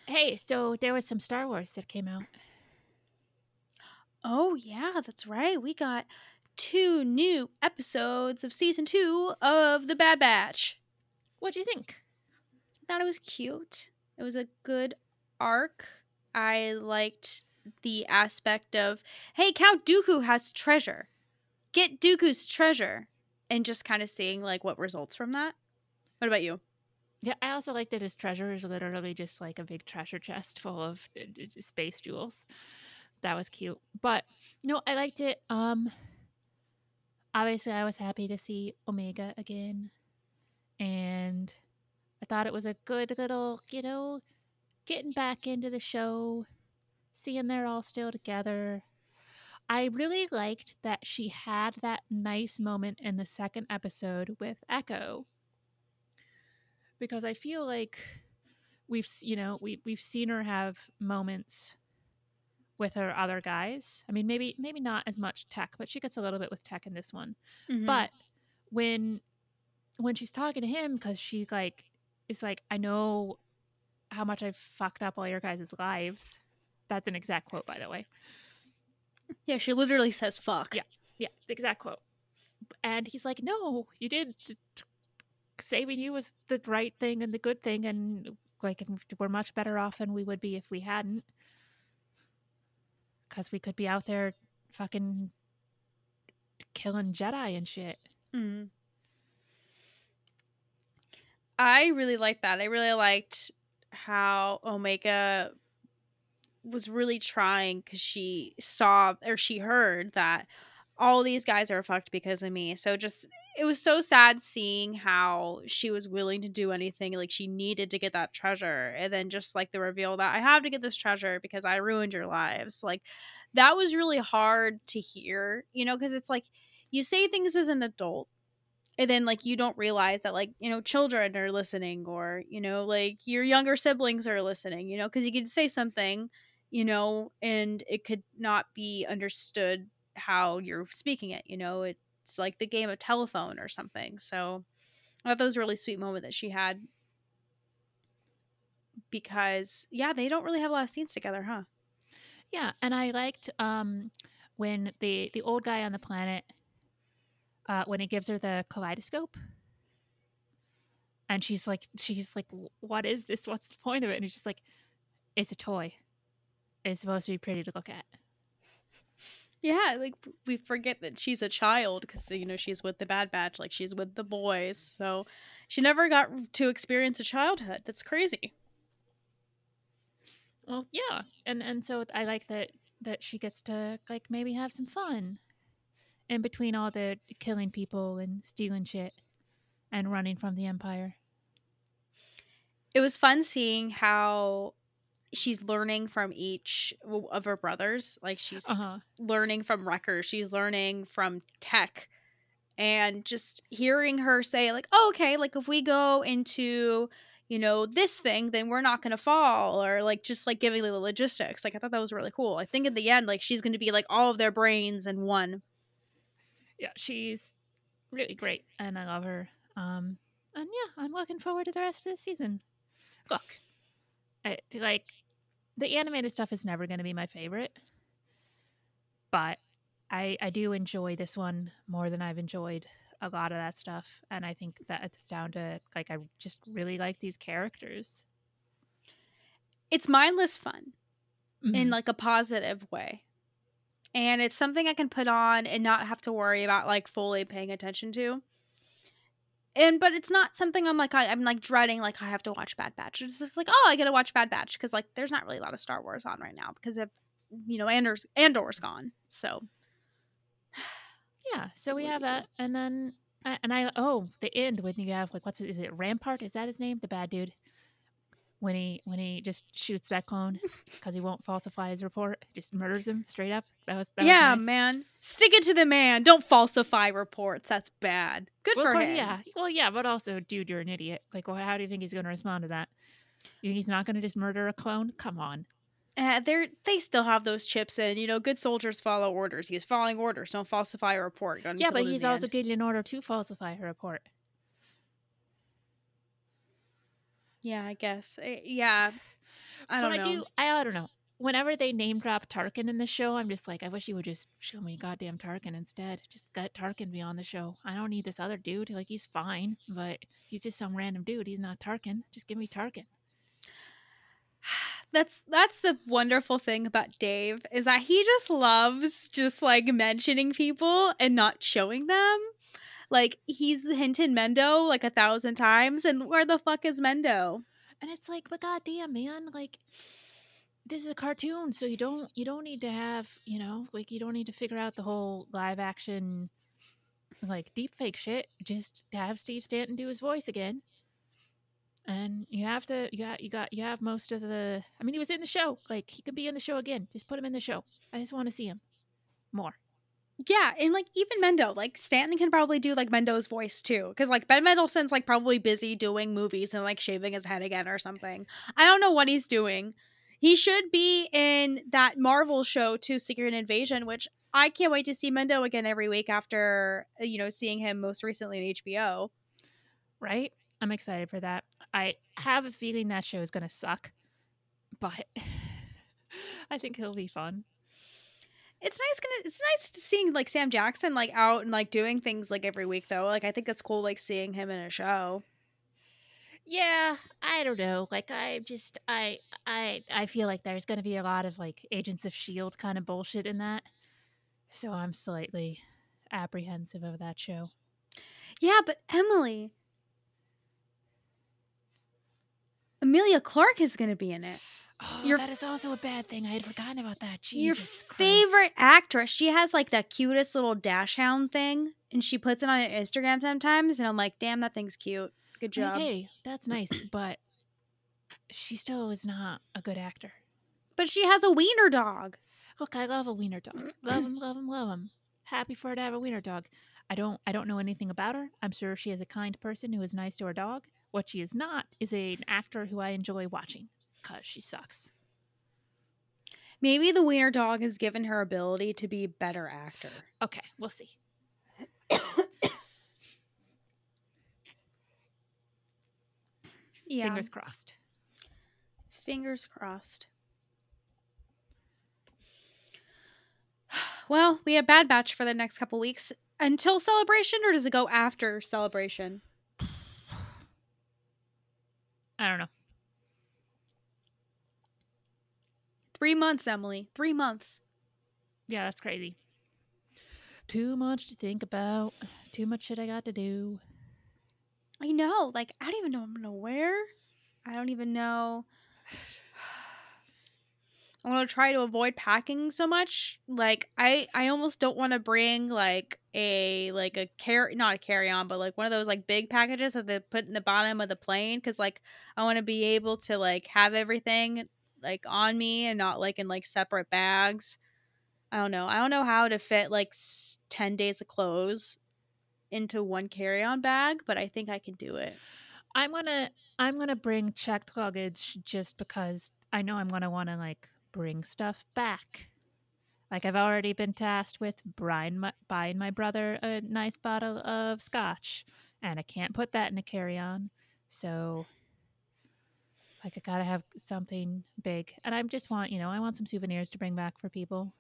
Hey, so there was some Star Wars that came out. Oh, yeah, that's right. We got two new episodes of season two of The Bad Batch. What do you think? I thought it was cute. It was a good arc. I liked the aspect of, hey, Count Dooku has treasure. Get Dooku's treasure. And just kind of seeing like what results from that. What about you? Yeah, I also like that his treasure is literally just like a big treasure chest full of space jewels. That was cute. But no, I liked it. Um, obviously, I was happy to see Omega again. And I thought it was a good little, you know, getting back into the show, seeing they're all still together. I really liked that she had that nice moment in the second episode with Echo. Because I feel like we've, you know, we we've seen her have moments with her other guys. I mean, maybe maybe not as much Tech, but she gets a little bit with Tech in this one. Mm-hmm. But when when she's talking to him, because she like is like, I know how much I've fucked up all your guys' lives. That's an exact quote, by the way. Yeah, she literally says "fuck." Yeah, yeah, exact quote. And he's like, "No, you did." Saving you was the right thing and the good thing, and like we're much better off than we would be if we hadn't, because we could be out there fucking killing Jedi and shit. Mm. I really liked that. I really liked how Omega was really trying, because she saw or she heard that all these guys are fucked because of me. So just. It was so sad seeing how she was willing to do anything. Like, she needed to get that treasure. And then just, like, the reveal that I have to get this treasure because I ruined your lives. Like, that was really hard to hear, you know, because it's like you say things as an adult. And then, like, you don't realize that, like, you know, children are listening, or, you know, like your younger siblings are listening, you know, because you could say something, you know, and it could not be understood how you're speaking it, you know, it's like the game of telephone or something. So I thought that was a really sweet moment that she had, because yeah, they don't really have a lot of scenes together, huh? Yeah. And I liked um, when the, the old guy on the planet, uh, when he gives her the kaleidoscope, and she's like, she's like, what is this? What's the point of it? And he's just like, it's a toy. It's supposed to be pretty to look at. Yeah, like we forget that she's a child because, you know, she's with the Bad Batch, like she's with the boys. So she never got to experience a childhood. That's crazy. Well, yeah. And and so I like that that she gets to like maybe have some fun in between all the killing people and stealing shit and running from the Empire. It was fun seeing how she's learning from each of her brothers. Like she's uh-huh. learning from Wrecker. She's learning from Tech, and just hearing her say like, oh, okay, like if we go into, you know, this thing, then we're not going to fall, or like, just like giving the logistics. Like I thought that was really cool. I think in the end, like she's going to be like all of their brains in one. Yeah. She's really great. And I love her. Um, and yeah, I'm looking forward to the rest of the season. Look, I, like, the animated stuff is never going to be my favorite, but I I do enjoy this one more than I've enjoyed a lot of that stuff. And I think that it's down to, like, I just really like these characters. It's mindless fun mm-hmm. in, like, a positive way. And it's something I can put on and not have to worry about, like, fully paying attention to. And, but it's not something I'm like, I, I'm like dreading, like I have to watch Bad Batch. It's just like, oh, I got to watch Bad Batch. Cause like, there's not really a lot of Star Wars on right now because of, you know, Andor's, Andor's gone. So yeah. So we have that. And then, and I, oh, the end when you have like, what's it? Is it Rampart? Is that his name? The bad dude. When he, when he just shoots that clone cause he won't falsify his report, just murders him straight up. That was, that yeah, was nice. Man. Stick it to the man. Don't falsify reports. That's bad. Good well, for well, him. Yeah. Well, yeah, but also, dude, you're an idiot. Like, well, how do you think he's going to respond to that? He's not going to just murder a clone? Come on. Uh, they they still have those chips in. You know, good soldiers follow orders. He's following orders. Don't falsify a report. Yeah, but he's also getting an order to falsify a report. Yeah, I guess. Yeah. I don't but know. I, do, I, I don't know. Whenever they name drop Tarkin in the show, I'm just like, I wish you would just show me goddamn Tarkin instead. Just get Tarkin be on the show. I don't need this other dude. Like, he's fine, but he's just some random dude. He's not Tarkin. Just give me Tarkin. That's that's the wonderful thing about Dave is that he just loves just like mentioning people and not showing them. Like, he's hinted Mendo like a thousand times, and where the fuck is Mendo? And it's like, but goddamn, man, like. This is a cartoon, so you don't you don't need to have, you know, like you don't need to figure out the whole live action like deep fake shit. Just have Steve Stanton do his voice again. And you have to you got you got you have most of the I mean he was in the show. Like he could be in the show again. Just put him in the show. I just want to see him more. Yeah, and like even Mendo, like Stanton can probably do like Mendo's voice too, because like Ben Mendelsohn's like probably busy doing movies and like shaving his head again or something. I don't know what he's doing. He should be in that Marvel show too, Secret Invasion, which I can't wait to see Mendo again every week after, you know, seeing him most recently on H B O. Right? I'm excited for that. I have a feeling that show is going to suck, but I think he'll be fun. It's nice gonna, it's nice seeing like Sam Jackson like out and like doing things like every week though. Like I think it's cool like seeing him in a show. Yeah, I don't know. Like, I just, I, I, I feel like there's going to be a lot of like Agents of S H I E L D kind of bullshit in that. So I'm slightly apprehensive of that show. Yeah, but Emily, Emilia Clarke is going to be in it. Oh, Your, that is also a bad thing. I had forgotten about that. Jesus Your favorite Christ. actress. She has like the cutest little dash hound thing, and she puts it on her Instagram sometimes. And I'm like, damn, that thing's cute. Good job. Okay, that's nice, but she still is not a good actor. But she has a wiener dog. Look, I love a wiener dog. Love him, love him, love him. Happy for her to have a wiener dog. I don't I don't know anything about her. I'm sure she is a kind person who is nice to her dog. What she is not is an actor who I enjoy watching because she sucks. Maybe the wiener dog has given her ability to be a better actor. Okay, we'll see. Yeah. Fingers crossed. Fingers crossed. Well, we have Bad Batch for the next couple weeks. Until Celebration, or does it go after Celebration? I don't know. Three months, Emily. Three months. Yeah, that's crazy. Too much to think about. Too much shit I got to do. I know. Like, I don't even know I'm going to wear. I don't even know. I'm going to try to avoid packing so much. Like, I, I almost don't want to bring, like, a, like, a carry, not a carry-on, but, like, one of those, like, big packages that they put in the bottom of the plane. Because, like, I want to be able to, like, have everything, like, on me and not, like, in, like, separate bags. I don't know. I don't know how to fit, like, ten days of clothes into one carry-on bag, but I think I can do it. I'm gonna I'm gonna bring checked luggage just because I know I'm gonna want to like bring stuff back. Like I've already been tasked with Brian my, buying my brother a nice bottle of scotch, and I can't put that in a carry-on, so like I gotta have something big. And I just want you know I want some souvenirs to bring back for people.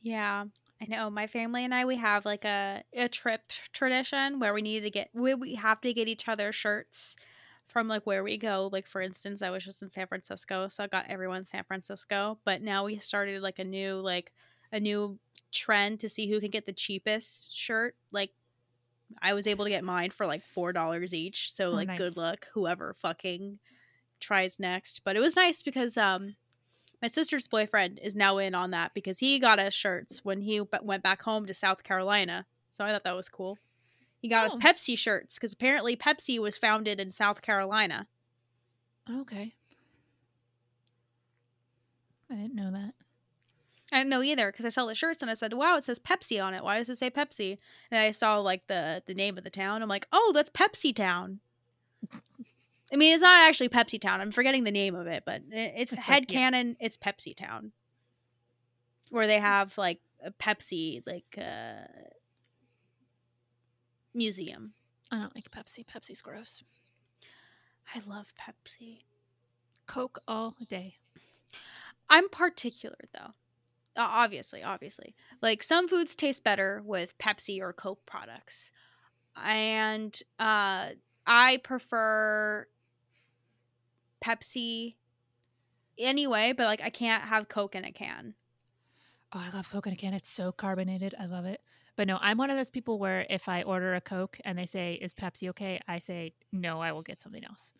Yeah. I know my family and I, we have like a, a trip tradition where we needed to get, we, we have to get each other shirts from like where we go. Like for instance, I was just in San Francisco, so I got everyone San Francisco, but now we started like a new, like a new trend to see who can get the cheapest shirt. Like I was able to get mine for like four dollars each. So like, oh, nice. Good luck, whoever fucking tries next. But it was nice because, um, my sister's boyfriend is now in on that because he got us shirts when he b- went back home to South Carolina. So I thought that was cool. He got oh. us Pepsi shirts because apparently Pepsi was founded in South Carolina. Okay. I didn't know that. I didn't know either because I saw the shirts and I said, wow, it says Pepsi on it. Why does it say Pepsi? And I saw like the, the name of the town. I'm like, oh, that's Pepsi Town. I mean, it's not actually Pepsi Town. I'm forgetting the name of it, but it's, it's headcanon. Like, yeah. It's Pepsi Town, where they have like a Pepsi like uh, museum. I don't like Pepsi. Pepsi's gross. I love Pepsi. Coke all day. I'm particular though. Uh, obviously, obviously, like some foods taste better with Pepsi or Coke products, and uh, I prefer Pepsi anyway, but like I can't have Coke in a can. Oh, I love Coke in a can. It's so carbonated. I love it. But no, I'm one of those people where if I order a Coke and they say, is Pepsi okay? I say, no, I will get something else.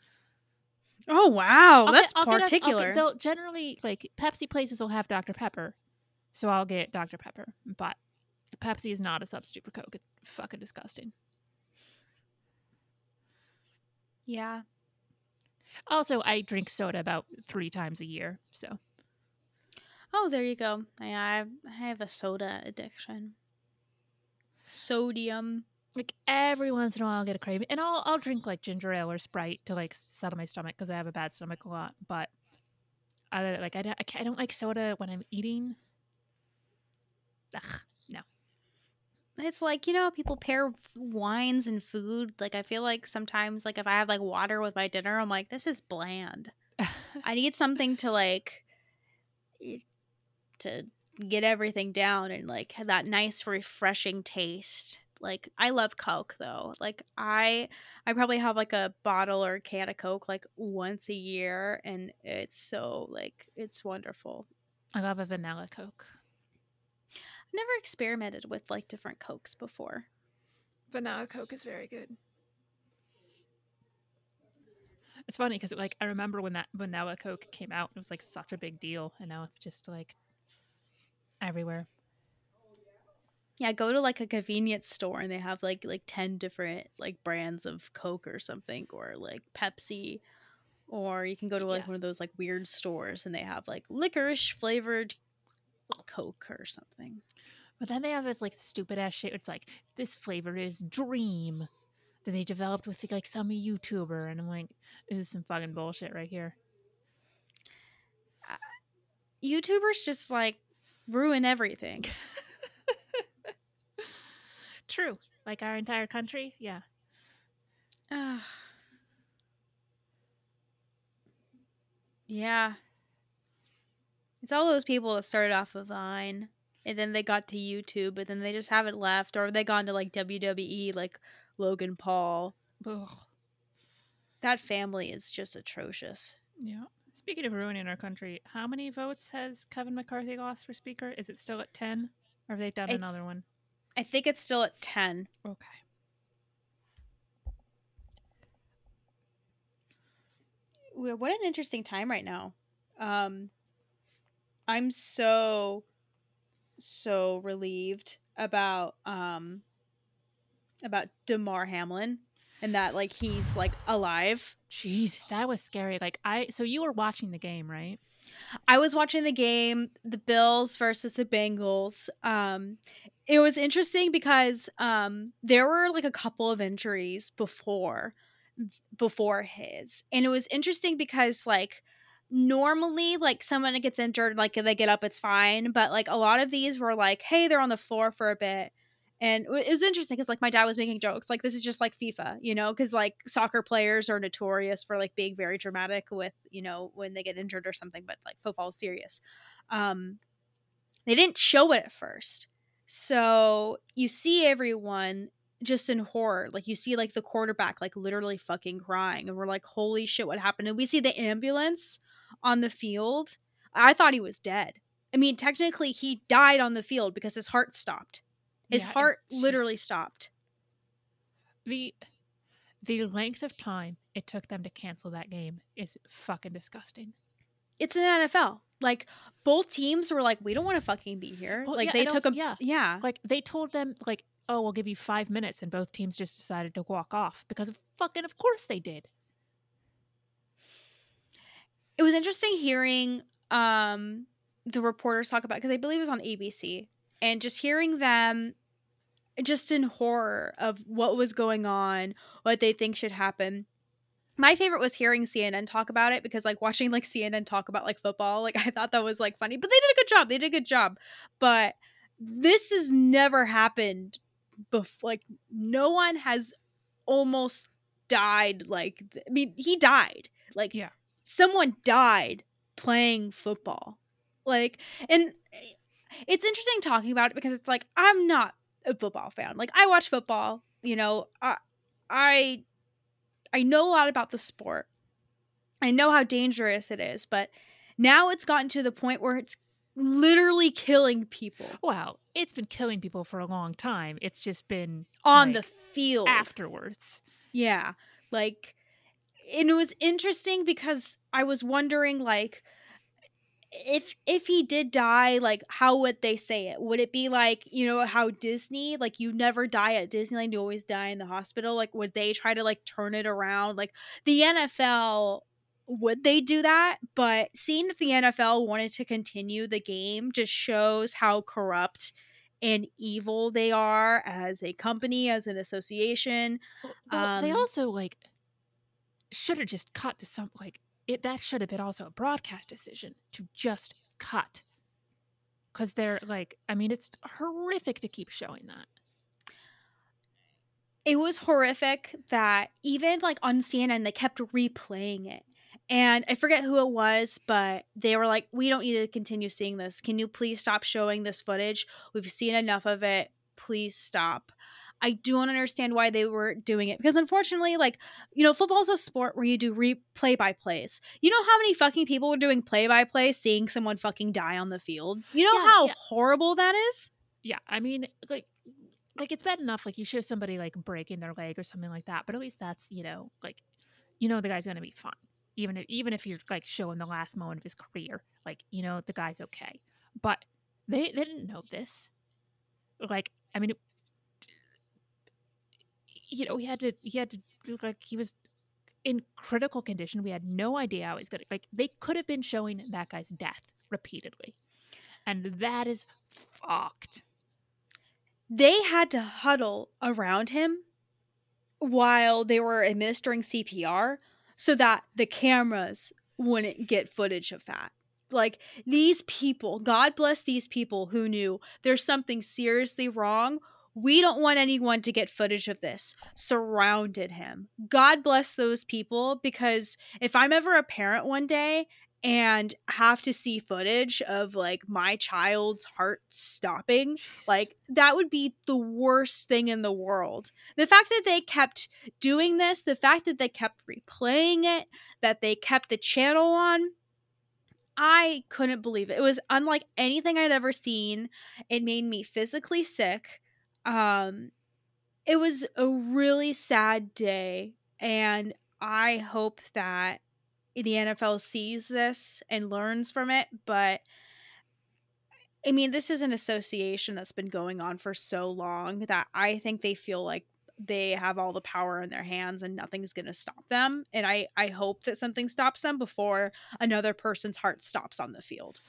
Oh, wow. I'll That's get, particular. A, get, they'll generally, like Pepsi places will have Doctor Pepper. So I'll get Doctor Pepper. But Pepsi is not a substitute for Coke. It's fucking disgusting. Yeah. Also, I drink soda about three times a year, so. Oh, there you go. I I have a soda addiction. Sodium. Like, every once in a while I'll get a craving. And I'll I'll drink, like, ginger ale or Sprite to, like, settle my stomach because I have a bad stomach a lot. But, I, like, I don't, I don't like soda when I'm eating. Ugh, no. It's like, you know, people pair wines and food. Like, I feel like sometimes, like, if I have, like, water with my dinner, I'm like, this is bland. I need something to, like, to get everything down and, like, have that nice, refreshing taste. Like, I love Coke, though. Like, I I probably have, like, a bottle or a can of Coke, like, once a year. And it's so, like, it's wonderful. I love a vanilla Coke. Never experimented with like different Cokes before. Vanilla Coke is very good. It's funny because like I remember when that vanilla Coke came out, it was like such a big deal, and now it's just like everywhere. Yeah, go to like a convenience store and they have like like ten different like brands of Coke or something, or like Pepsi. Or you can go to like yeah. one of those like weird stores and they have like licorice flavored Coke or something. But then they have this like stupid ass shit. It's like this flavor is Dream that they developed with like some YouTuber, and I'm like, this is some fucking bullshit right here. YouTubers just like ruin everything. True. Like our entire country. Yeah. Uh, yeah. It's all those people that started off of Vine and then they got to YouTube, but then they just haven't left, or they gone to like W W E, like Logan Paul. Ugh. That family is just atrocious. Yeah. Speaking of ruining our country, how many votes has Kevin McCarthy lost for Speaker? Is it still at ten? Or have they done I another th- one? I think it's still at ten. Okay. What an interesting time right now. Um, I'm so, so relieved about um, about Damar Hamlin. And that, like, he's, like, alive. Jeez, that was scary. Like, I, so you were watching the game, right? I was watching the game, the Bills versus the Bengals. Um, it was interesting because um, there were, like, a couple of injuries before, before his. And it was interesting because, like, normally, like, someone gets injured, like, they get up, it's fine. But, like, a lot of these were, like, hey, they're on the floor for a bit. And it was interesting because, like, my dad was making jokes. Like, this is just like FIFA, you know, because, like, soccer players are notorious for, like, being very dramatic with, you know, when they get injured or something. But, like, football is serious. Um, they didn't show it at first. So you see everyone just in horror. Like, you see, like, the quarterback, like, literally fucking crying. And we're like, holy shit, what happened? And we see the ambulance on the field. I thought he was dead. I mean, technically, he died on the field because his heart stopped. His yeah, heart literally stopped. The the length of time it took them to cancel that game is fucking disgusting. It's in the N F L. Like, both teams were like, we don't want to fucking be here. Well, like, yeah, they took them. Yeah. yeah. Like, they told them, like, oh, we'll give you five minutes. And both teams just decided to walk off because of fucking, of course they did. It was interesting hearing um, the reporters talk about, because I believe it was on A B C. And just hearing them just in horror of what was going on, what they think should happen. My favorite was hearing C N N talk about it, because, like, watching, like, C N N talk about, like, football, like, I thought that was, like, funny. But they did a good job. They did a good job. But this has never happened before. Like, no one has almost died. Like, I mean, he died. Like, yeah. Someone died playing football. Like, and... it's interesting talking about it because it's like, I'm not a football fan. Like, I watch football, you know, I, I, I know a lot about the sport. I know how dangerous it is, but now it's gotten to the point where it's literally killing people. Wow. It's been killing people for a long time. It's just been on like, the field afterwards. Yeah. Like, and it was interesting because I was wondering, like, If if he did die, like, how would they say it? Would it be like, you know, how Disney, like, you never die at Disneyland, you always die in the hospital? Like, would they try to, like, turn it around? Like, the N F L, would they do that? But seeing that the N F L wanted to continue the game just shows how corrupt and evil they are as a company, as an association. Well, um, they also, like, should have just cut to some, like, It that should have been also a broadcast decision to just cut, because they're like, I mean, it's horrific to keep showing that. It was horrific that even like on C N N they kept replaying it, and I forget who it was, but they were like, "We don't need to continue seeing this. Can you please stop showing this footage? We've seen enough of it. Please stop." I don't understand why they were doing it, because unfortunately, like, you know, football is a sport where you do re- play-by-plays. You know how many fucking people were doing play-by-play seeing someone fucking die on the field? You know yeah, how yeah. horrible that is? Yeah, I mean, like, like it's bad enough, like, you show somebody, like, breaking their leg or something like that, but at least that's, you know, like, you know the guy's going to be fine. Even if, even if you're, like, showing the last moment of his career, like, you know, the guy's okay. But they, they didn't know this. Like, I mean... It, you know, he had to, he had to, like, he was in critical condition. We had no idea how he's going to, like, they could have been showing that guy's death repeatedly. And that is fucked. They had to huddle around him while they were administering C P R so that the cameras wouldn't get footage of that. like these people, God bless these people who knew there's something seriously wrong. We don't want anyone to get footage of this. Surrounded him. God bless those people, because if I'm ever a parent one day and have to see footage of like my child's heart stopping, like that would be the worst thing in the world. The fact that they kept doing this, the fact that they kept replaying it, that they kept the channel on, I couldn't believe it. It was unlike anything I'd ever seen. It made me physically sick. Um, it was a really sad day, and I hope that the N F L sees this and learns from it. But I mean, this is an association that's been going on for so long that I think they feel like they have all the power in their hands and nothing's going to stop them. And I, I hope that something stops them before another person's heart stops on the field.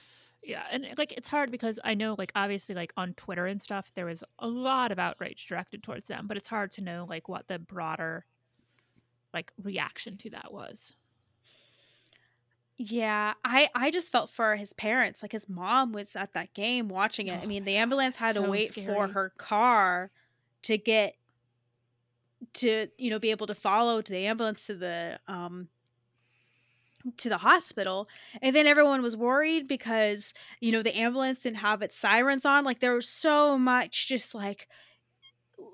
Yeah. And like, it's hard because I know, like, obviously, like on Twitter and stuff, there was a lot of outrage directed towards them, but it's hard to know like what the broader like reaction to that was. Yeah, I, I just felt for his parents. Like, his mom was at that game watching it. I mean, the ambulance had so to wait scary. for her car to get to, you know, be able to follow to the ambulance to the um to the hospital. And then everyone was worried because, you know, the ambulance didn't have its sirens on. Like, there was so much just like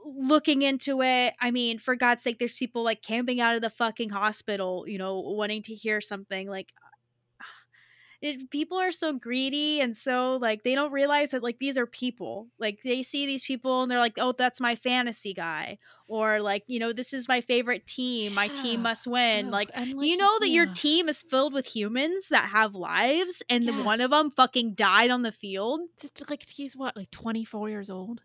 looking into it. I mean, for God's sake, there's people like camping out of the fucking hospital, you know, wanting to hear something. Like, It, people are so greedy, and so like they don't realize that like these are people. Like, they see these people and they're like, oh, that's my fantasy guy, or like, you know, this is my favorite team, my yeah. team must win. Like, like you know that yeah. your team is filled with humans that have lives, and yeah. one of them fucking died on the field. Just, like, he's what, like twenty-four years old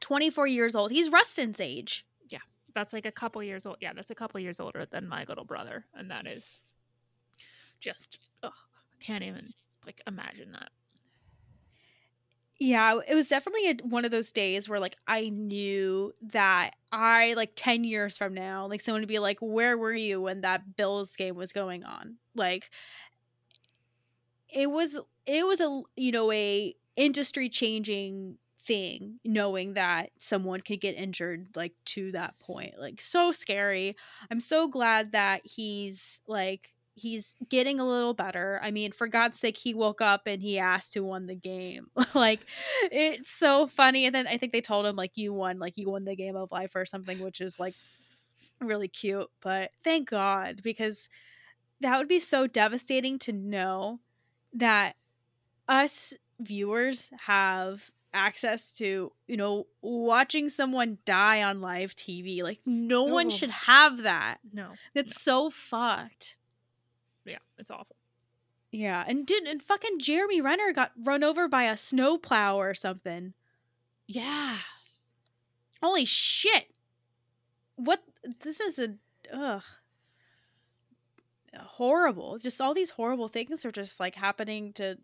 twenty-four years old. He's Rustin's age. Yeah, that's like a couple years old. Yeah, that's a couple years older than my little brother, and that is just ugh. Can't even like imagine that. Yeah, it was definitely a, one of those days where like I knew that I like ten years from now, like someone would be like, where were you when that Bills game was going on? Like, it was it was a, you know, a industry changing thing, knowing that someone could get injured like to that point. Like, so scary. I'm so glad that he's like he's getting a little better. I mean, for God's sake, he woke up and he asked who won the game. Like, it's so funny. And then I think they told him like, you won, like you won the game of life or something, which is like really cute. But thank God, because that would be so devastating to know that us viewers have access to, you know, watching someone die on live T V. Like, no Ooh. one should have that. No, that's no. so fucked. Yeah, it's awful. Yeah, and didn't and fucking Jeremy Renner got run over by a snowplow or something. Yeah. Holy shit. What? This is a ugh. Horrible. Just all these horrible things are just like happening to.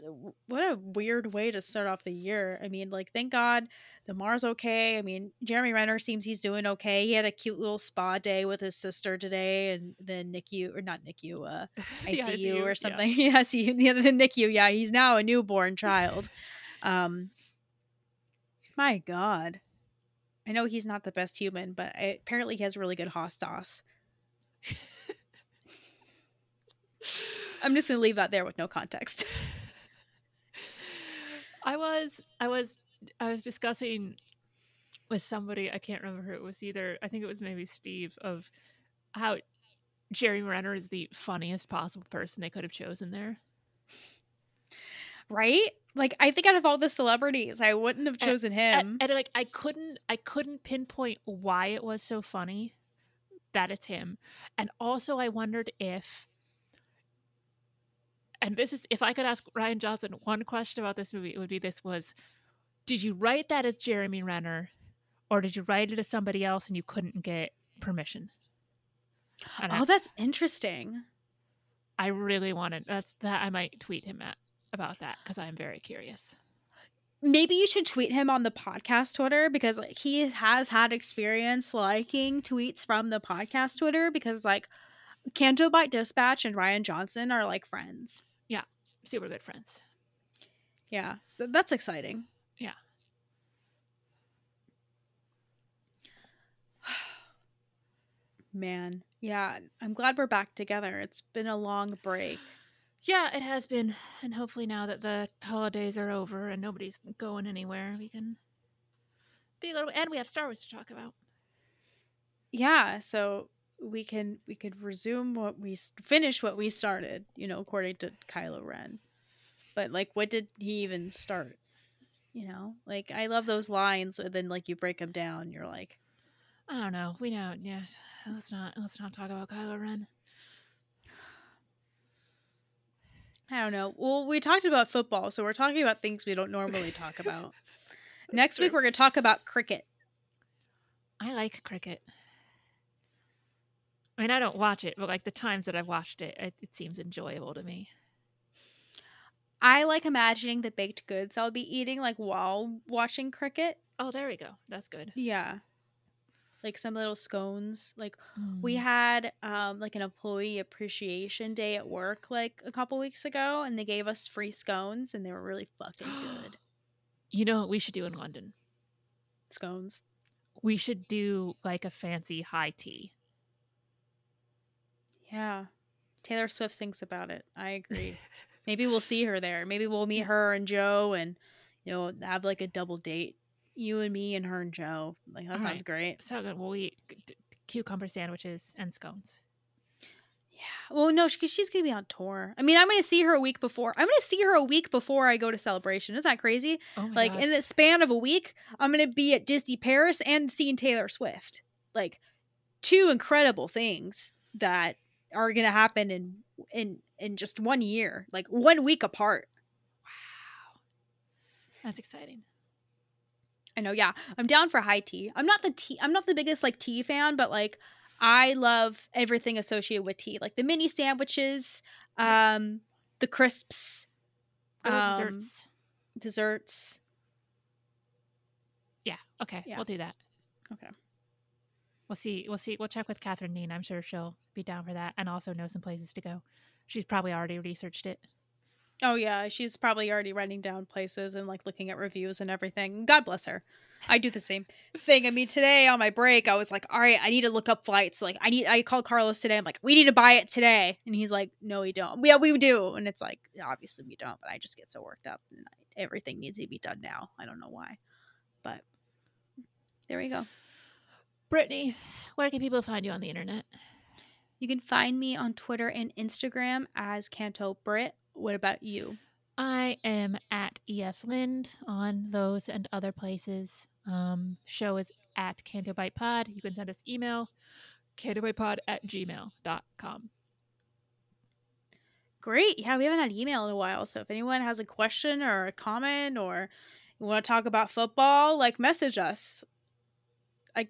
What a weird way to start off the year. I mean, like, thank God DeMar's okay. I mean, Jeremy Renner seems he's doing okay. He had a cute little spa day with his sister today, and then N I C U or not N I C U, uh, I C U, I C U or something. Yeah, I C U. Yeah, the N I C U. Yeah, he's now a newborn child. Um, my God, I know he's not the best human, but I, apparently he has really good hot sauce. I'm just gonna leave that there with no context. I was, I was, I was discussing with somebody. I can't remember who it was either. I think it was maybe Steve, of how Jerry Renner is the funniest possible person they could have chosen there. Right? Like, I think out of all the celebrities, I wouldn't have chosen and, him. And, and like, I couldn't, I couldn't pinpoint why it was so funny that it's him. And also, I wondered if. And this is, if I could ask Ryan Johnson one question about this movie, it would be this was, did you write that as Jeremy Renner, or did you write it as somebody else and you couldn't get permission? And oh, I, that's interesting. I really wanted, that's that I might tweet him at, about that, because I'm very curious. Maybe you should tweet him on the podcast Twitter, because like, he has had experience liking tweets from the podcast Twitter, because like Kanto by Dispatch and Ryan Johnson are like friends. super good friends. Yeah, so that's exciting. Yeah. Man, yeah, I'm glad we're back together. It's been a long break. Yeah, it has been. And hopefully now that the holidays are over and nobody's going anywhere, we can be a little, and we have Star Wars to talk about. Yeah, so we can we could resume what we finish what we started, you know, according to Kylo Ren. But like, what did he even start? You know, like, I love those lines. And then like you break them down, you're like, I don't know. We don't. Yeah, let's not. Let's not talk about Kylo Ren. I don't know. Well, we talked about football, so we're talking about things we don't normally talk about. Next true. week, we're going to talk about cricket. I like cricket. I mean, I don't watch it, but like the times that I've watched it, it, it seems enjoyable to me. I like imagining the baked goods I'll be eating, like while watching cricket. Oh, there we go. That's good. Yeah. Like some little scones. Like mm. we had um, like an employee appreciation day at work like a couple weeks ago, and they gave us free scones, and they were really fucking good. You know what we should do in London? Scones. We should do like a fancy high tea. Yeah. Taylor Swift sings about it. I agree. Maybe we'll see her there. Maybe we'll meet her and Joe and, you know, have like a double date. You and me and her and Joe. Like, that all sounds right. Great. So good. We'll eat cucumber sandwiches and scones. Yeah. Well, no, she, she's going to be on tour. I mean, I'm going to see her a week before. I'm going to see her a week before I go to Celebration. Isn't that crazy? Oh like, God. In the span of a week, I'm going to be at Disney Paris and seeing Taylor Swift. Like, two incredible things that are going to happen in, in, in just one year. Like, one week apart. Wow. That's exciting. I know, yeah. I'm down for high tea. I'm not the tea I'm not the biggest like tea fan, but like I love everything associated with tea. Like the mini sandwiches, um, the crisps, um, desserts. Desserts. Yeah, okay. Yeah. We'll do that. Okay. We'll see. We'll see. We'll check with Catherine Neen. I'm sure she'll be down for that and also know some places to go. She's probably already researched it. Oh, yeah. She's probably already writing down places and, like, looking at reviews and everything. God bless her. I do the same thing. I mean, today on my break, I was like, all right, I need to look up flights. Like, I need, I called Carlos today. I'm like, we need to buy it today. And he's like, no, we don't. Yeah, we do. And it's like, obviously we don't, but I just get so worked up. And I, everything needs to be done now. I don't know why. But there we go. Brittany, where can people find you on the internet? You can find me on Twitter and Instagram as Canto Britt. What about you? I am at E F Lind on those and other places. Um, show is at CantoBitePod. You can send us email, cantobitepod at gmail dot com. Great. Yeah, we haven't had email in a while. So if anyone has a question or a comment or you want to talk about football, like message us. I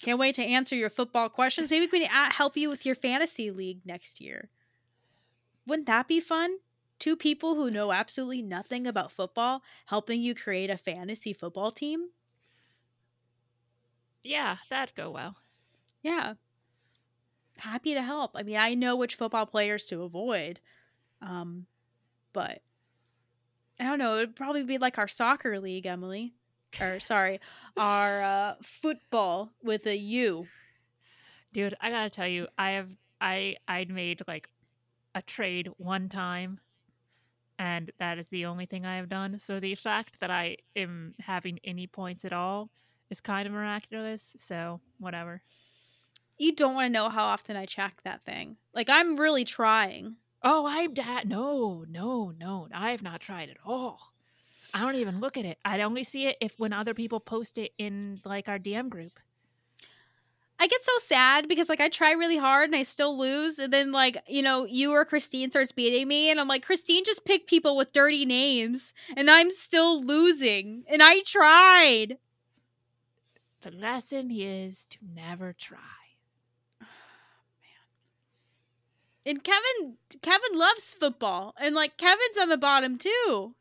can't wait to answer your football questions. Maybe we can help you with your fantasy league next year. Wouldn't that be fun? Two people who know absolutely nothing about football helping you create a fantasy football team? Yeah, that'd go well. Yeah. Happy to help. I mean, I know which football players to avoid. Um, but I don't know. It'd probably be like our soccer league, Emily. Or sorry, our uh, football with a U. Dude, I gotta tell you, I have, I, I'd made like a trade one time, and that is the only thing I have done. So the fact that I am having any points at all is kind of miraculous. So whatever. You don't want to know how often I check that thing. Like, I'm really trying. Oh, I'm that. No, no, no. I have not tried at all. I don't even look at it. I only see it if when other people post it in like our D M group. I get so sad because, like, I try really hard and I still lose. And then, like, you know, you or Christine starts beating me. And I'm like, Christine just picked people with dirty names. And I'm still losing. And I tried. The lesson is to never try. Oh, man. And Kevin, Kevin loves football. And, like, Kevin's on the bottom, too.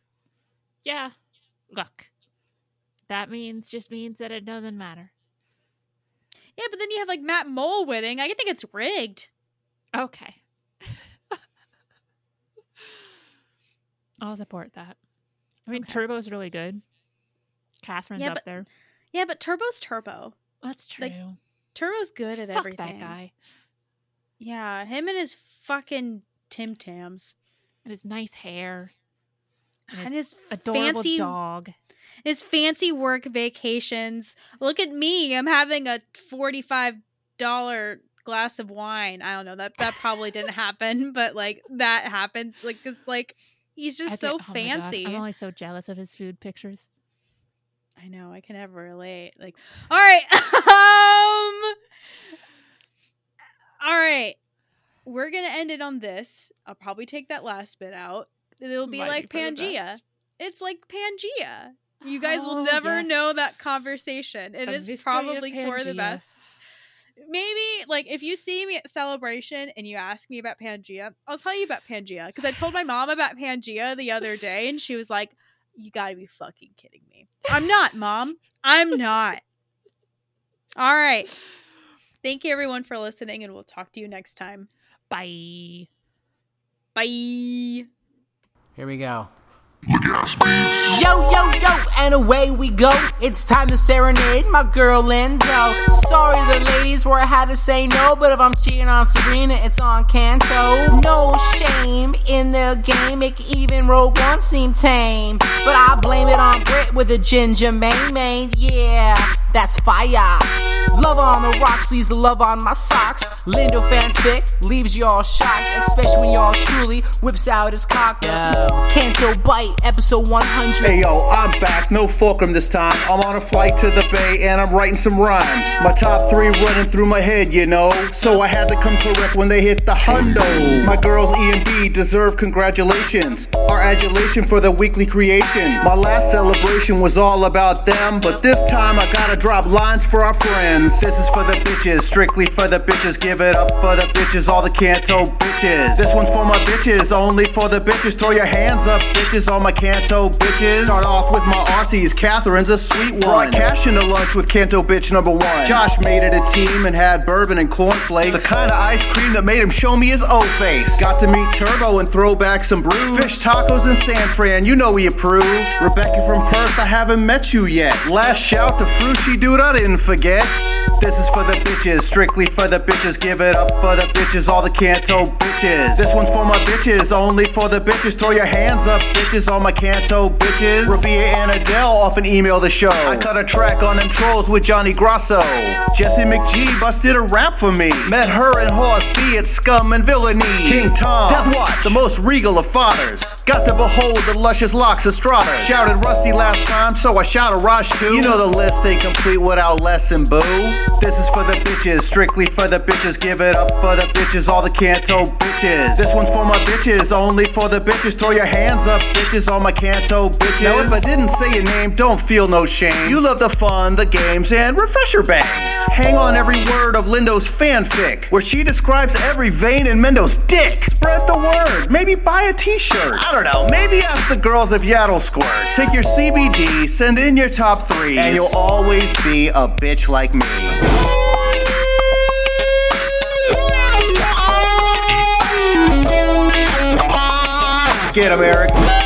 Yeah. Look. That means, just means that it doesn't matter. Yeah, but then you have, like, Matt Mole winning. I think it's rigged. Okay. I'll support that. I mean, okay. Turbo's really good. Catherine's yeah, up but, there. Yeah, but Turbo's Turbo. That's true. Like, Turbo's good at Fuck everything. Fuck that guy. Yeah, him and his fucking Tim Tams. And his nice hair. And, and his, his adorable fancy, dog. His fancy work vacations. Look at me. I'm having a forty-five dollars glass of wine. I don't know. That that probably didn't happen, but like that happened. Like, it's like he's just I so think, oh fancy. I'm always so jealous of his food pictures. I know. I can never relate. Like, all right. um, all right. We're going to end it on this. I'll probably take that last bit out. It'll be Might like be Pangea. It's like Pangea. You guys will oh, never yes. know that conversation. It the is probably for the best. Maybe, like, if you see me at Celebration and you ask me about Pangea, I'll tell you about Pangea. Because I told my mom about Pangea the other day, and she was like, you gotta be fucking kidding me. I'm not, Mom. I'm not. All right. Thank you, everyone, for listening, and we'll talk to you next time. Bye. Bye. Here we go. Yo, yo, yo, and away we go. It's time to serenade my girl Lindo. Sorry the ladies where I had to say no, but if I'm cheating on Serena, it's on Encanto. No shame in the game, make even roll one seem tame, but I blame it on Brit with a ginger main main. Yeah, that's fire. Love on the rocks leaves the love on my socks. Lindo fanfic leaves y'all shocked, especially when y'all truly whips out his cock. Encanto bite, episode one hundred. Hey yo, I'm back, no fulcrum this time. I'm on a flight to the bay and I'm writing some rhymes. My top three running through my head, you know, so I had to come correct when they hit the hundo. My girls E and B deserve congratulations, our adulation for the weekly creation. My last celebration was all about them, but this time I gotta drop lines for our friends. This is for the bitches, strictly for the bitches. Give it up for the bitches, all the Encanto bitches. This one's for my bitches, only for the bitches. Throw your hands up, bitches, all my Encanto bitches. Start off with my Aussies, Catherine's a sweet one. Brought cash into lunch with Encanto bitch number one. Josh made it a team and had bourbon and cornflakes, the kind of ice cream that made him show me his old face. Got to meet Turbo and throw back some brew. Fish tacos in San Fran, you know he approved. Rebecca from Perth, I haven't met you yet. Last shout to Frushi, dude, I didn't forget. This is for the bitches, strictly for the bitches. Give it up for the bitches, all the Encanto bitches. This one's for my bitches, only for the bitches. Throw your hands up, bitches, all my Encanto bitches. Rabia and Adele often email the show. I cut a track on them trolls with Johnny Grosso. Jesse McGee busted a rap for me. Met her and Horse B at Scum and Villainy. King Tom, Death Watch, the most regal of fathers. Got to behold the luscious locks of Stratas. Shouted Rusty last time, so I shout Arash too. You know the list ain't complete without Lesson, boo. This is for the bitches, strictly for the bitches. Give it up for the bitches, all the Encanto bitches. This one's for my bitches, only for the bitches. Throw your hands up, bitches, all my Encanto bitches. Now if I didn't say your name, don't feel no shame. You love the fun, the games, and refresher bangs. Hang on every word of Lindo's fanfic, where she describes every vein in Mendo's dick. Spread the word, maybe buy a t-shirt. I don't know, maybe ask the girls if Yaddle squirts. Take your C B D, send in your top threes, and you'll always be a bitch like me. Get him, Eric.